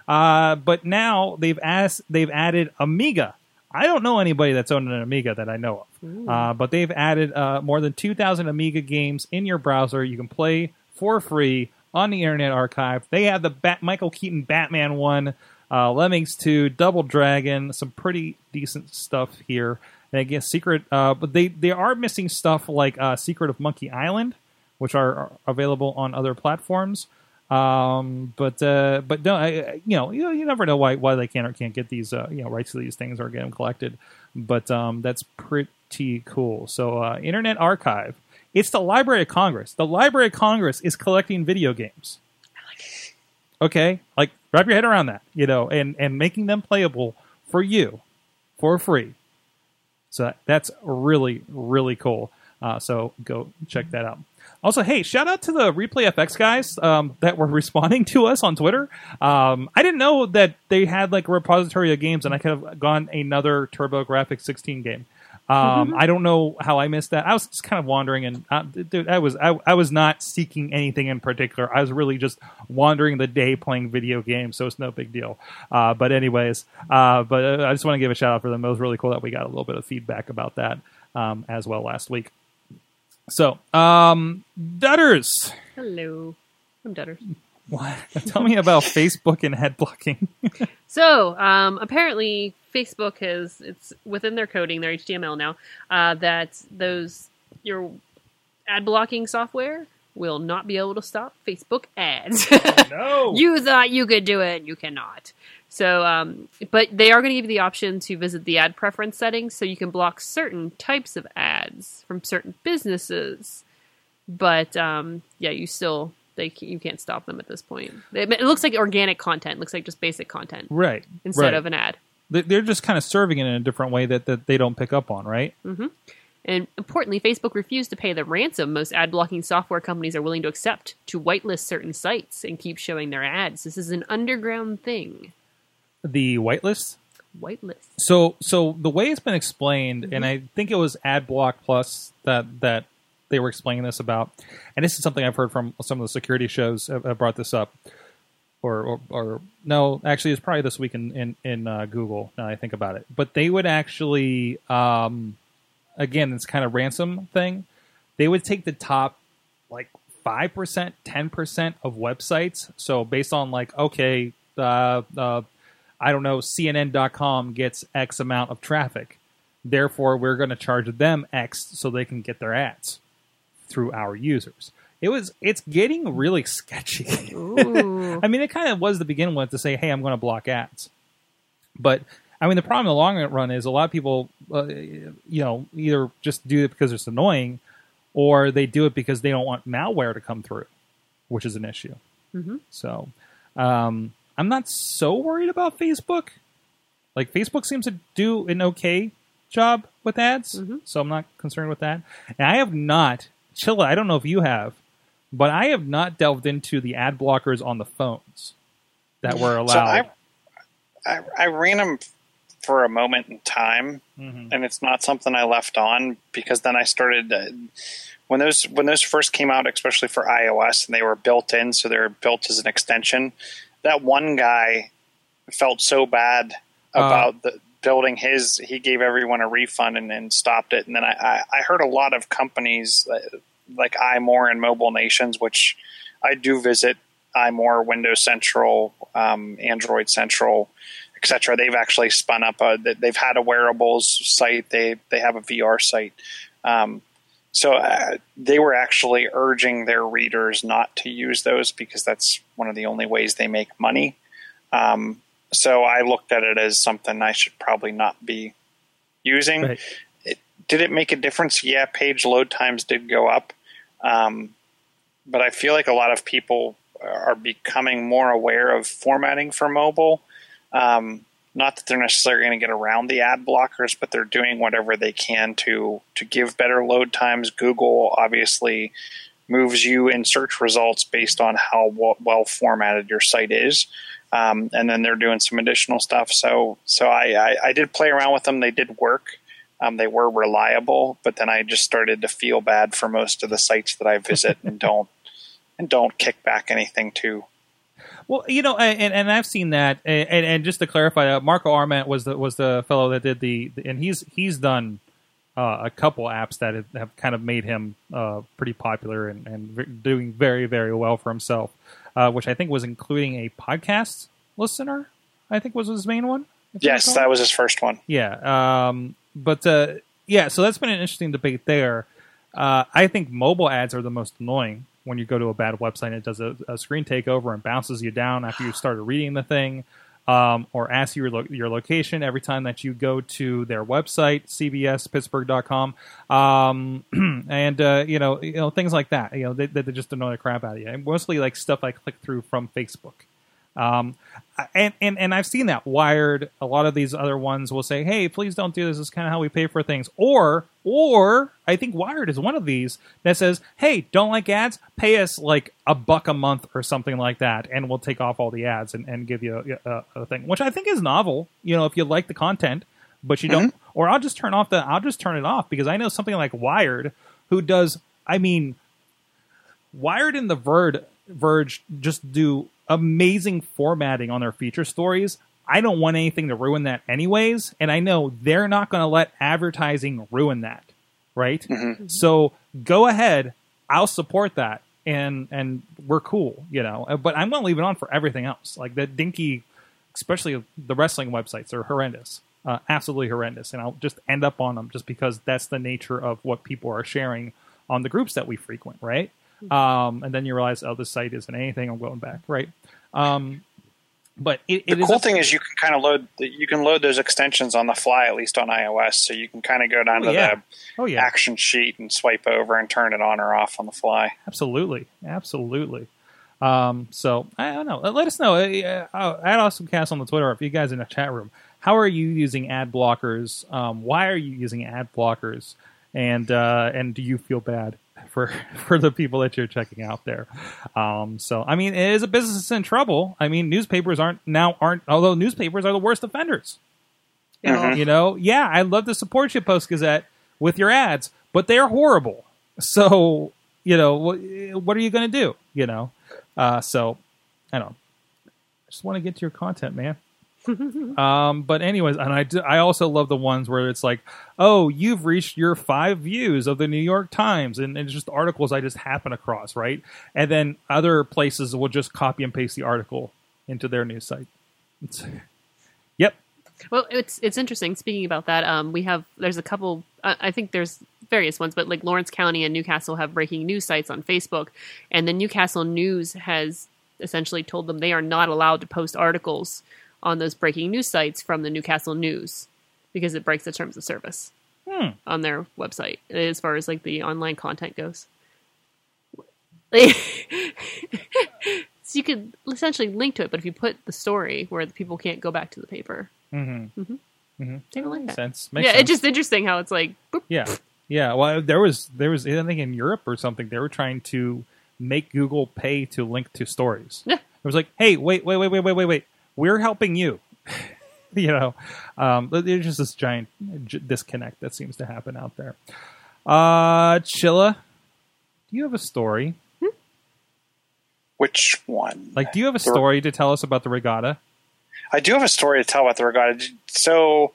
Uh, but now they've asked, they've added Amiga. I don't know anybody that's owned an Amiga that I know of, uh, but they've added uh, more than two thousand Amiga games in your browser. You can play for free on the Internet Archive. They have the Bat- Michael Keaton Batman one, uh, Lemmings two, Double Dragon, some pretty decent stuff here. And again, Secret, uh, but they, they are missing stuff like uh, Secret of Monkey Island, which are, are available on other platforms. Um, but uh, but no, I, you know, you, you never know why why they can't or can't get these uh, you know rights to these things or get them collected. But um, that's pretty cool. So uh, Internet Archive, it's the Library of Congress. The Library of Congress is collecting video games. I like it. Okay, like wrap your head around that, you know, and and making them playable for you for free. So that's really really cool. Uh, so go check that out. Also, hey, shout out to the Replay F X guys um, that were responding to us on Twitter. Um, I didn't know that they had like a repository of games, and I could have gone another TurboGrafx sixteen game. Um, mm-hmm. I don't know how I missed that. I was just kind of wandering, and uh, dude, I was I, I was not seeking anything in particular. I was really just wandering the day playing video games, so it's no big deal. Uh, but anyways, uh, but I just want to give a shout out for them. It was really cool that we got a little bit of feedback about that um, as well last week. So, um, Dudders. Hello. I'm Dudders. What? Tell me about Facebook and ad blocking. So, um, apparently Facebook has, it's within their coding, their H T M L now, uh, that those, your ad blocking software will not be able to stop Facebook ads. Oh, no. You thought you could do it. You cannot. So, um, but they are going to give you the option to visit the ad preference settings, so you can block certain types of ads from certain businesses. But um, yeah, you still they you can't stop them at this point. It looks like organic content, it looks like just basic content, right? Instead right. of an ad, they're just kind of serving it in a different way that, that they don't pick up on, right? Mm-hmm. And importantly, Facebook refused to pay the ransom most ad blocking software companies are willing to accept to whitelist certain sites and keep showing their ads. This is an underground thing. The whitelist? Whitelist. So so the way it's been explained, mm-hmm. and I think it was AdBlock Plus that, that they were explaining this about, and this is something I've heard from some of the security shows have, have brought this up, or, or or no, actually it's probably this week in, in, in uh, Google, now that I think about it. But they would actually, um, again, it's kind of ransom thing, they would take the top, like, five percent, ten percent of websites, so based on, like, okay, uh, uh, I don't know, C N N dot com gets X amount of traffic. Therefore, we're going to charge them X so they can get their ads through our users. It was, it's getting really sketchy. I mean, it kind of was to begin with to say, hey, I'm going to block ads. But, I mean, the problem in the long run is a lot of people, uh, you know, either just do it because it's annoying or they do it because they don't want malware to come through, which is an issue. Mm-hmm. So, um, I'm not so worried about Facebook. Like, Facebook seems to do an okay job with ads, mm-hmm. so I'm not concerned with that. And I have not, Chilla, I don't know if you have, but I have not delved into the ad blockers on the phones that were allowed. So I, I, I ran them for a moment in time, mm-hmm. and it's not something I left on because then I started uh, when those when those first came out, especially for iOS, and they were built in, so they were built as an extension. That one guy felt so bad about uh, the building his. He gave everyone a refund and then stopped it. And then I, I, I heard a lot of companies like iMore and Mobile Nations, which I do visit iMore, Windows Central, um, Android Central, et cetera. They've actually spun up a, they've had a wearables site. They, they have a V R site. Um, So uh, they were actually urging their readers not to use those because that's one of the only ways they make money. Um, so I looked at it as something I should probably not be using. Right. It, did it make a difference? Yeah, page load times did go up. Um, but I feel like a lot of people are becoming more aware of formatting for mobile. Um, Not that they're necessarily going to get around the ad blockers, but they're doing whatever they can to to give better load times. Google obviously moves you in search results based on how w- well formatted your site is, um, and then they're doing some additional stuff. So so I, I, I did play around with them. They did work. Um, they were reliable, but then I just started to feel bad for most of the sites that I visit and don't and don't kick back anything to. Well, you know, and, and I've seen that, and, and just to clarify, uh, Marco Arment was the was the fellow that did the, and he's he's done uh, a couple apps that have, have kind of made him uh, pretty popular and, and doing very, very well for himself, uh, which I think was including a podcast listener, I think was his main one. Yes, that was his first one. Yeah, um, but uh, yeah, so that's been an interesting debate there. Uh, I think mobile ads are the most annoying. When you go to a bad website and it does a, a screen takeover and bounces you down after you started reading the thing, um, or asks you your, lo- your location every time that you go to their website, c b s pittsburgh dot com, um, and uh, you know, you know, things like that. You know, they, they just annoy the crap out of you. And mostly like stuff I click through from Facebook, um, and and and I've seen that. Wired, a lot of these other ones will say, "Hey, please don't do this. This is kind of how we pay for things." Or Or I think Wired is one of these that says, hey, don't like ads? Pay us like a buck a month or something like that, and we'll take off all the ads and, and give you a, a, a thing, which I think is novel. You know, if you like the content, but you mm-hmm. don't, or I'll just turn off the, I'll just turn it off because I know something like Wired who does, I mean, Wired and The Verge, Verge just do amazing formatting on their feature stories. I don't want anything to ruin that anyways, and I know they're not going to let advertising ruin that, right? Mm-hmm. So go ahead. I'll support that, and and we're cool, you know. But I'm going to leave it on for everything else. Like the dinky, especially the wrestling websites, are horrendous, uh, absolutely horrendous, and I'll just end up on them just because that's the nature of what people are sharing on the groups that we frequent, right? Mm-hmm. Um, and then you realize, oh, this site isn't anything. I'm going back, right? Um But it, it the is cool thing is you can kind of load you can load those extensions on the fly, at least on iOS. So you can kind of go down oh, to yeah. the oh, yeah. action sheet and swipe over and turn it on or off on the fly. Absolutely, absolutely. Um, so I don't know. Let us know at AwesomeCast on the Twitter. If you guys in the chat room, how are you using ad blockers? Um, why are you using ad blockers? And uh, and do you feel bad for for the people that you're checking out there? Um, so, I mean, it is a business that's in trouble. I mean, newspapers aren't now aren't, although newspapers are the worst offenders. Mm-hmm. You know, yeah, I love to support you, Post-Gazette, with your ads, but they're horrible. So, you know, what are you going to do? You know, uh, so, I don't know. I just want to get to your content, man. um, but anyways, and I, do, I also love the ones where it's like, oh, you've reached your five views of the New York Times, and, and it's just articles I just happen across, right? And then other places will just copy and paste the article into their news site. It's, yep, Well, it's it's interesting. Speaking about that, um, we have there's a couple. Uh, I think there's various ones, but like Lawrence County and Newcastle have breaking news sites on Facebook, and the Newcastle News has essentially told them they are not allowed to post articles on those breaking news sites from the Newcastle News because it breaks the terms of service hmm. on their website as far as like the online content goes. So you could essentially link to it, but if you put the story where the people can't go back to the paper, mm-hmm. Mm-hmm. Mm-hmm. They don't like that. Sense. Makes yeah, sense. It's just interesting how it's like. Boop. Yeah, yeah. Well, there was there was I think in Europe or something they were trying to make Google pay to link to stories. Yeah, it was like, hey, wait, wait, wait, wait, wait, wait, wait. We're helping you. You know, um, there's just this giant j- disconnect that seems to happen out there. Uh, Chilla, do you have a story? Which one? Like, do you have a story to tell us about the regatta? I do have a story to tell about the regatta. So,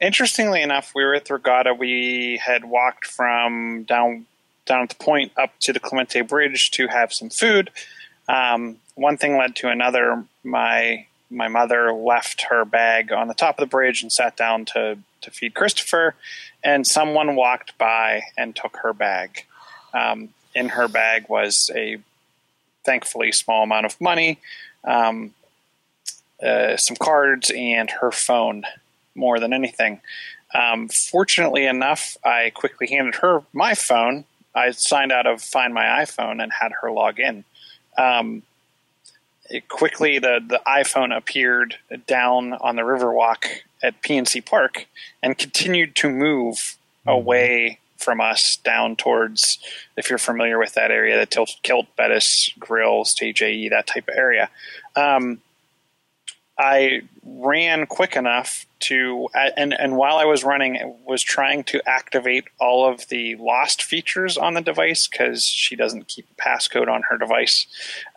interestingly enough, we were at the regatta. We had walked from down down at the point up to the Clemente Bridge to have some food. Um, one thing led to another. My my mother left her bag on the top of the bridge and sat down to, to feed Christopher. And someone walked by and took her bag. Um, in her bag was a... thankfully, small amount of money, um, uh, some cards, and her phone, more than anything. Um, fortunately enough, I quickly handed her my phone. I signed out of Find My iPhone and had her log in. Um, it quickly, the, the iPhone appeared down on the Riverwalk at P N C Park and continued to move away from us down towards, if you're familiar with that area, the Tilt, Kilt, Bettis, Grill, Stage A E, that type of area. Um, I ran quick enough to, and, and while I was running, I was trying to activate all of the lost features on the device because she doesn't keep a passcode on her device.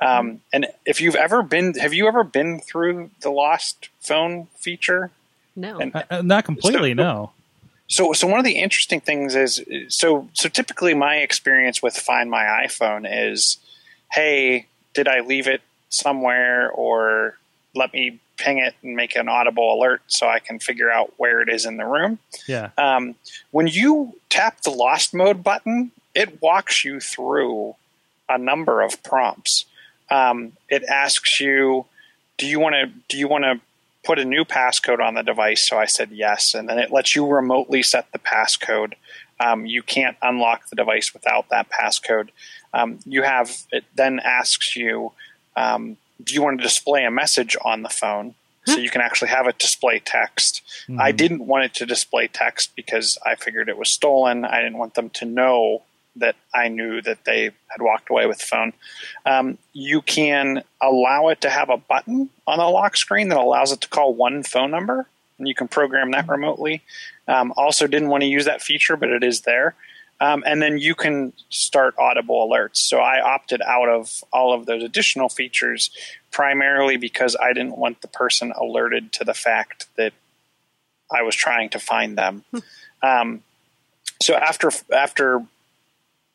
Um, and if you've ever been, have you ever been through the lost phone feature? No. And, uh, not completely, so, no. So, so one of the interesting things is, so, so typically my experience with Find My iPhone is, hey, did I leave it somewhere, or let me ping it and make an audible alert so I can figure out where it is in the room. Yeah. Um, when you tap the lost mode button, it walks you through a number of prompts. Um, it asks you, do you want to, do you want to, put a new passcode on the device, so I said yes, and then it lets you remotely set the passcode. Um, you can't unlock the device without that passcode. Um, you have it then asks you, um, do you want to display a message on the phone? So you can actually have it display text. Mm-hmm. I didn't want it to display text because I figured it was stolen. I didn't want them to know that I knew that they had walked away with the phone. Um, you can allow it to have a button on the lock screen that allows it to call one phone number, and you can program that remotely. Um, also didn't want to use that feature, but it is there. Um, and then you can start audible alerts. So I opted out of all of those additional features primarily because I didn't want the person alerted to the fact that I was trying to find them. Um, so after after...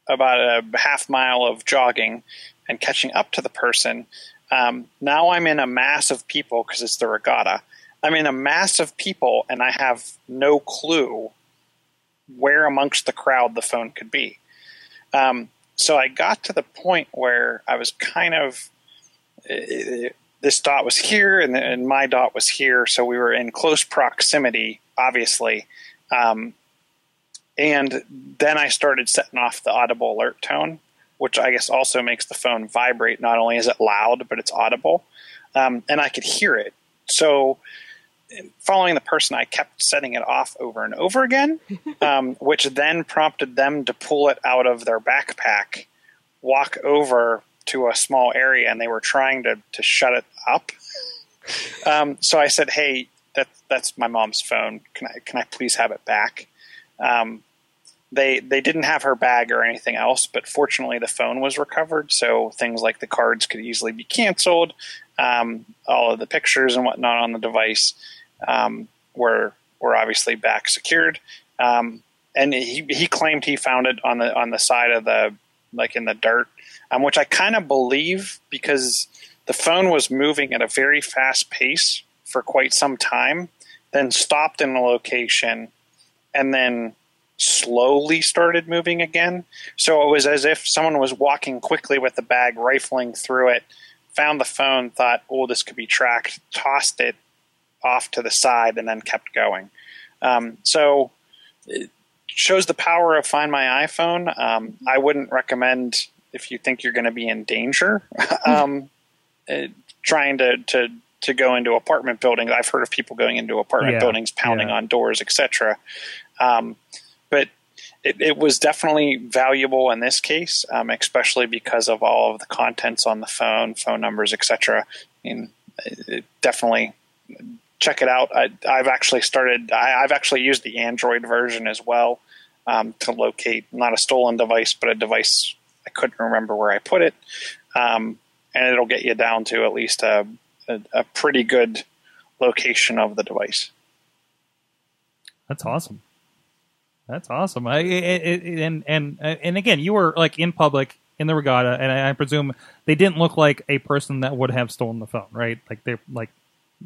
about a half mile of jogging and catching up to the person. Um, now I'm in a mass of people because it's the regatta. I'm in a mass of people and I have no clue where amongst the crowd the phone could be. Um, so I got to the point where I was kind of, uh, this dot was here and, and my dot was here. So we were in close proximity, obviously. Um, And then I started setting off the audible alert tone, which I guess also makes the phone vibrate. Not only is it loud, but it's audible. Um, and I could hear it. So following the person, I kept setting it off over and over again, um, which then prompted them to pull it out of their backpack, walk over to a small area, and they were trying to, to shut it up. Um, so I said, hey, that, that's my mom's phone. Can I, can I please have it back? Um, they they didn't have her bag or anything else, but fortunately the phone was recovered, so things like the cards could easily be canceled. Um, all of the pictures and whatnot on the device um, were were obviously back secured. Um, and he he claimed he found it on the on the side of the like in the dirt, um, which I kind of believe because the phone was moving at a very fast pace for quite some time. then stopped in a location, and then slowly started moving again. So it was as if someone was walking quickly with the bag, rifling through it, found the phone, thought, oh, this could be tracked, tossed it off to the side, and then kept going. Um, so it shows the power of Find My iPhone. Um, I wouldn't recommend, if you think you're going to be in danger, um, uh, trying to, to to go into apartment buildings. I've heard of people going into apartment yeah, buildings, pounding yeah. on doors, et cetera. Um, but it, it was definitely valuable in this case, um, especially because of all of the contents on the phone, phone numbers, et cetera. I mean, it definitely check it out. I, I've actually started. I, I've actually used the Android version as well um, to locate not a stolen device, but a device I couldn't remember where I put it, um, and it'll get you down to at least a, a, a pretty good location of the device. That's awesome. That's awesome. I, it, it, and and and again, you were like in public in the regatta, and I, I presume they didn't look like a person that would have stolen the phone, right? Like they like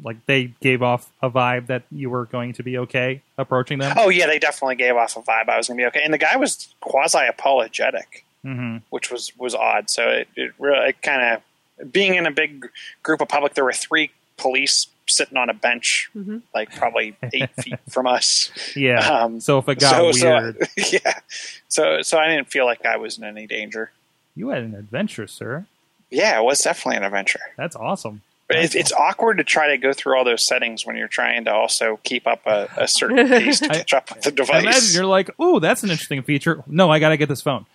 like they gave off a vibe that you were going to be okay approaching them. Oh yeah, they definitely gave off a vibe I was going to be okay, and the guy was quasi apologetic. Mm-hmm. Which was, was odd. So it, it really kind of being in a big group of public, there were three police sitting on a bench, mm-hmm. like probably eight feet from us. Yeah. Um, so if it got so, weird. So, yeah. So, so I didn't feel like I was in any danger. You had an adventure, sir. Yeah, it was definitely an adventure. That's awesome. But That's it's, awesome. It's awkward to try to go through all those settings when you're trying to also keep up a, a certain pace to catch up with the device. I imagine you're like, ooh, that's an interesting feature. No, I got to get this phone.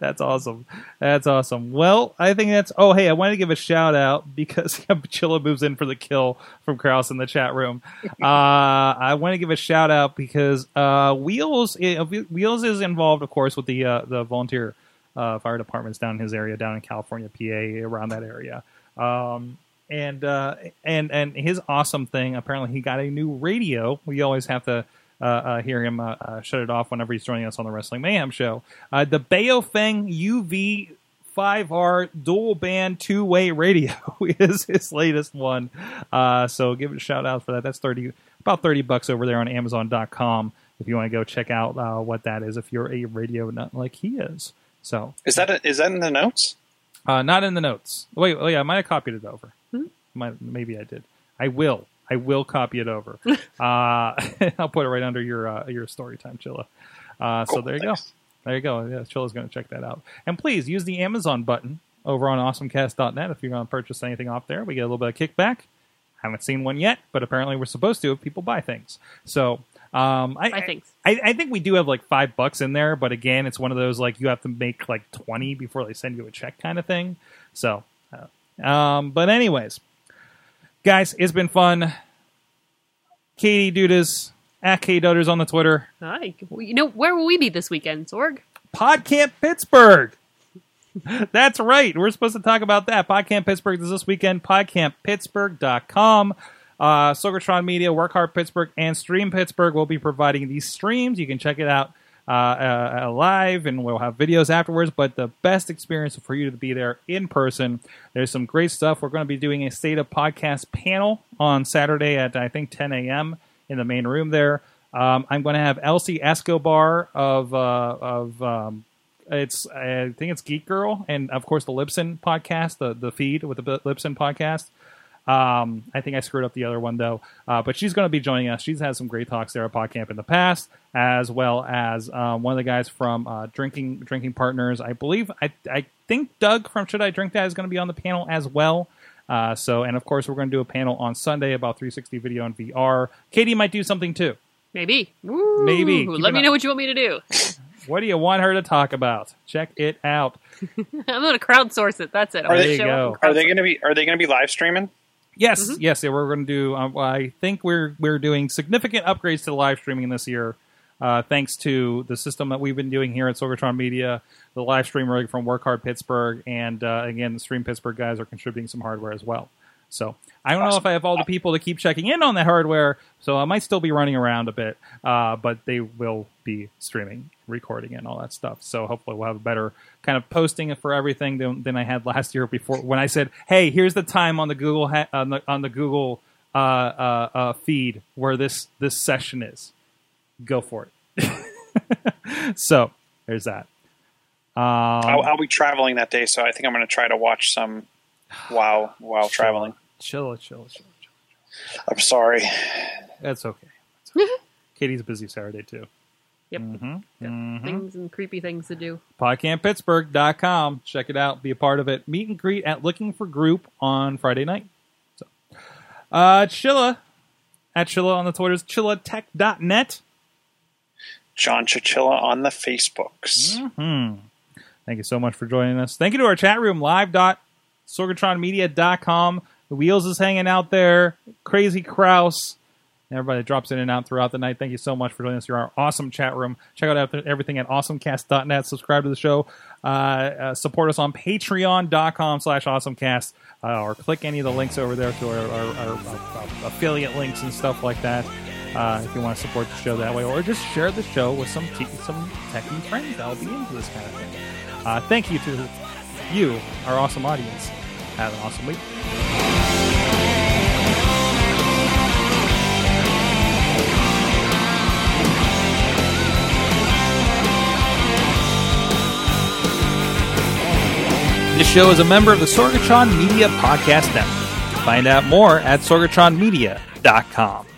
That's awesome. That's awesome. Well, I think that's. Oh, hey, I wanted to give a shout out because Chilla moves in for the kill from Kraus in the chat room. Uh, I want to give a shout out because uh, Wheels uh, Wheels is involved, of course, with the uh, the volunteer uh, fire departments down in his area, down in California, P A, around that area. Um, and uh, and and his awesome thing. Apparently, he got a new radio. We always have to. Uh, uh, hear him uh, uh, shut it off whenever he's joining us on the Wrestling Mayhem show. Uh, the Baofeng U V five R dual band two-way radio is his latest one. Uh, so give it a shout out for that. That's thirty about thirty bucks over there on Amazon dot com if you want to go check out uh, what that is. If you're a radio nut like he is, so is that a, is that in the notes? Uh, not in the notes. Wait, oh yeah, I might have copied it over. Mm-hmm. Might, maybe I did. I will. I will copy it over. uh, I'll put it right under your uh, your story time, Chilla. Uh, cool, so there you thanks. go. There you go. Yeah, Chilla's going to check that out. And please use the Amazon button over on awesome cast dot net if you're going to purchase anything off there. We get a little bit of kickback. Haven't seen one yet, but apparently we're supposed to if people buy things. So um, I, I think I, I think we do have like five bucks in there, but again, it's one of those like you have to make like twenty before they send you a check kind of thing. So, uh, um, but anyways. Guys, it's been fun. Katie Dudas, at Katie Dudas on the Twitter. Hi. You know, where will we be this weekend, Sorg? PodCamp Pittsburgh. That's right. We're supposed to talk about that. PodCamp Pittsburgh is this weekend. PodCamp Pittsburgh dot com. Uh, Sorgatron Media, Work Hard Pittsburgh, and Stream Pittsburgh will be providing these streams. You can check it out uh, uh, live, and we'll have videos afterwards. But the best experience for you to be there in person. There's some great stuff. We're going to be doing a State of Podcast panel on Saturday at, I think, ten a.m. in the main room there. Um, I'm going to have Elsie Escobar of, uh, of um, it's I think it's Geek Girl, and, of course, the Libsyn podcast, the, the feed with the Libsyn podcast. Um, I think I screwed up the other one, though. Uh, but she's going to be joining us. She's had some great talks there at PodCamp in the past, as well as um, one of the guys from uh, Drinking Drinking Partners. I believe, I, I think Doug from Should I Drink That is going to be on the panel as well. Uh, so, and of course, we're going to do a panel on Sunday about three sixty video and V R. Katie might do something too. Maybe. Ooh, Maybe. Keep let me know what you want me to do. What do you want her to talk about? Check it out. I'm going to crowdsource it. That's it. I'm are they, go. Are they going to be? Are they going to be live streaming? Yes. Mm-hmm. Yes. Yeah, we're going to do. Um, I think we're we're doing significant upgrades to the live streaming this year. Uh, thanks to the system that we've been doing here at Sorgatron Media, the live stream rig from Work Hard Pittsburgh, and uh, again, the Stream Pittsburgh guys are contributing some hardware as well. So I don't awesome. know if I have all the people to keep checking in on the hardware, so I might still be running around a bit, uh, but they will be streaming, recording, and all that stuff. So hopefully we'll have a better kind of posting for everything than, than I had last year before when I said, hey, here's the time on the Google ha- on the on the Google uh, uh, uh, feed where this, this session is. Go for it. So there's that. Um, I'll, I'll be traveling that day, so I think I'm going to try to watch some WoW while chill, traveling. Chill, chill, chill, chill, chill. I'm sorry. That's okay. That's okay. Katie's busy Saturday, too. Yep. Mm-hmm. Got mm-hmm. things and creepy things to do. podcast pittsburgh dot com. Check it out. Be a part of it. Meet and greet at Looking for Group on Friday night. So, uh, Chilla. At Chilla on the Twitters. chilla tech dot net. John Chichilla on the Facebooks. Mm-hmm. Thank you so much for joining us. Thank you to our chat room, live dot sorgatron media dot com. The Wheels is hanging out there. Crazy Kraus. Everybody drops in and out throughout the night. Thank you so much for joining us. You're our awesome chat room. Check out everything at awesome cast dot net. Subscribe to the show. Uh, uh, support us on patreon dot com slash awesome cast. Uh, or click any of the links over there to our, our, our, our, our affiliate links and stuff like that. Uh, if you want to support the show that way. Or just share the show with some, te- some techie friends that'll be into this kind of thing. Uh, thank you to you, our awesome audience. Have an awesome week. This show is a member of the Sorgatron Media Podcast Network. Find out more at sorgatron media dot com.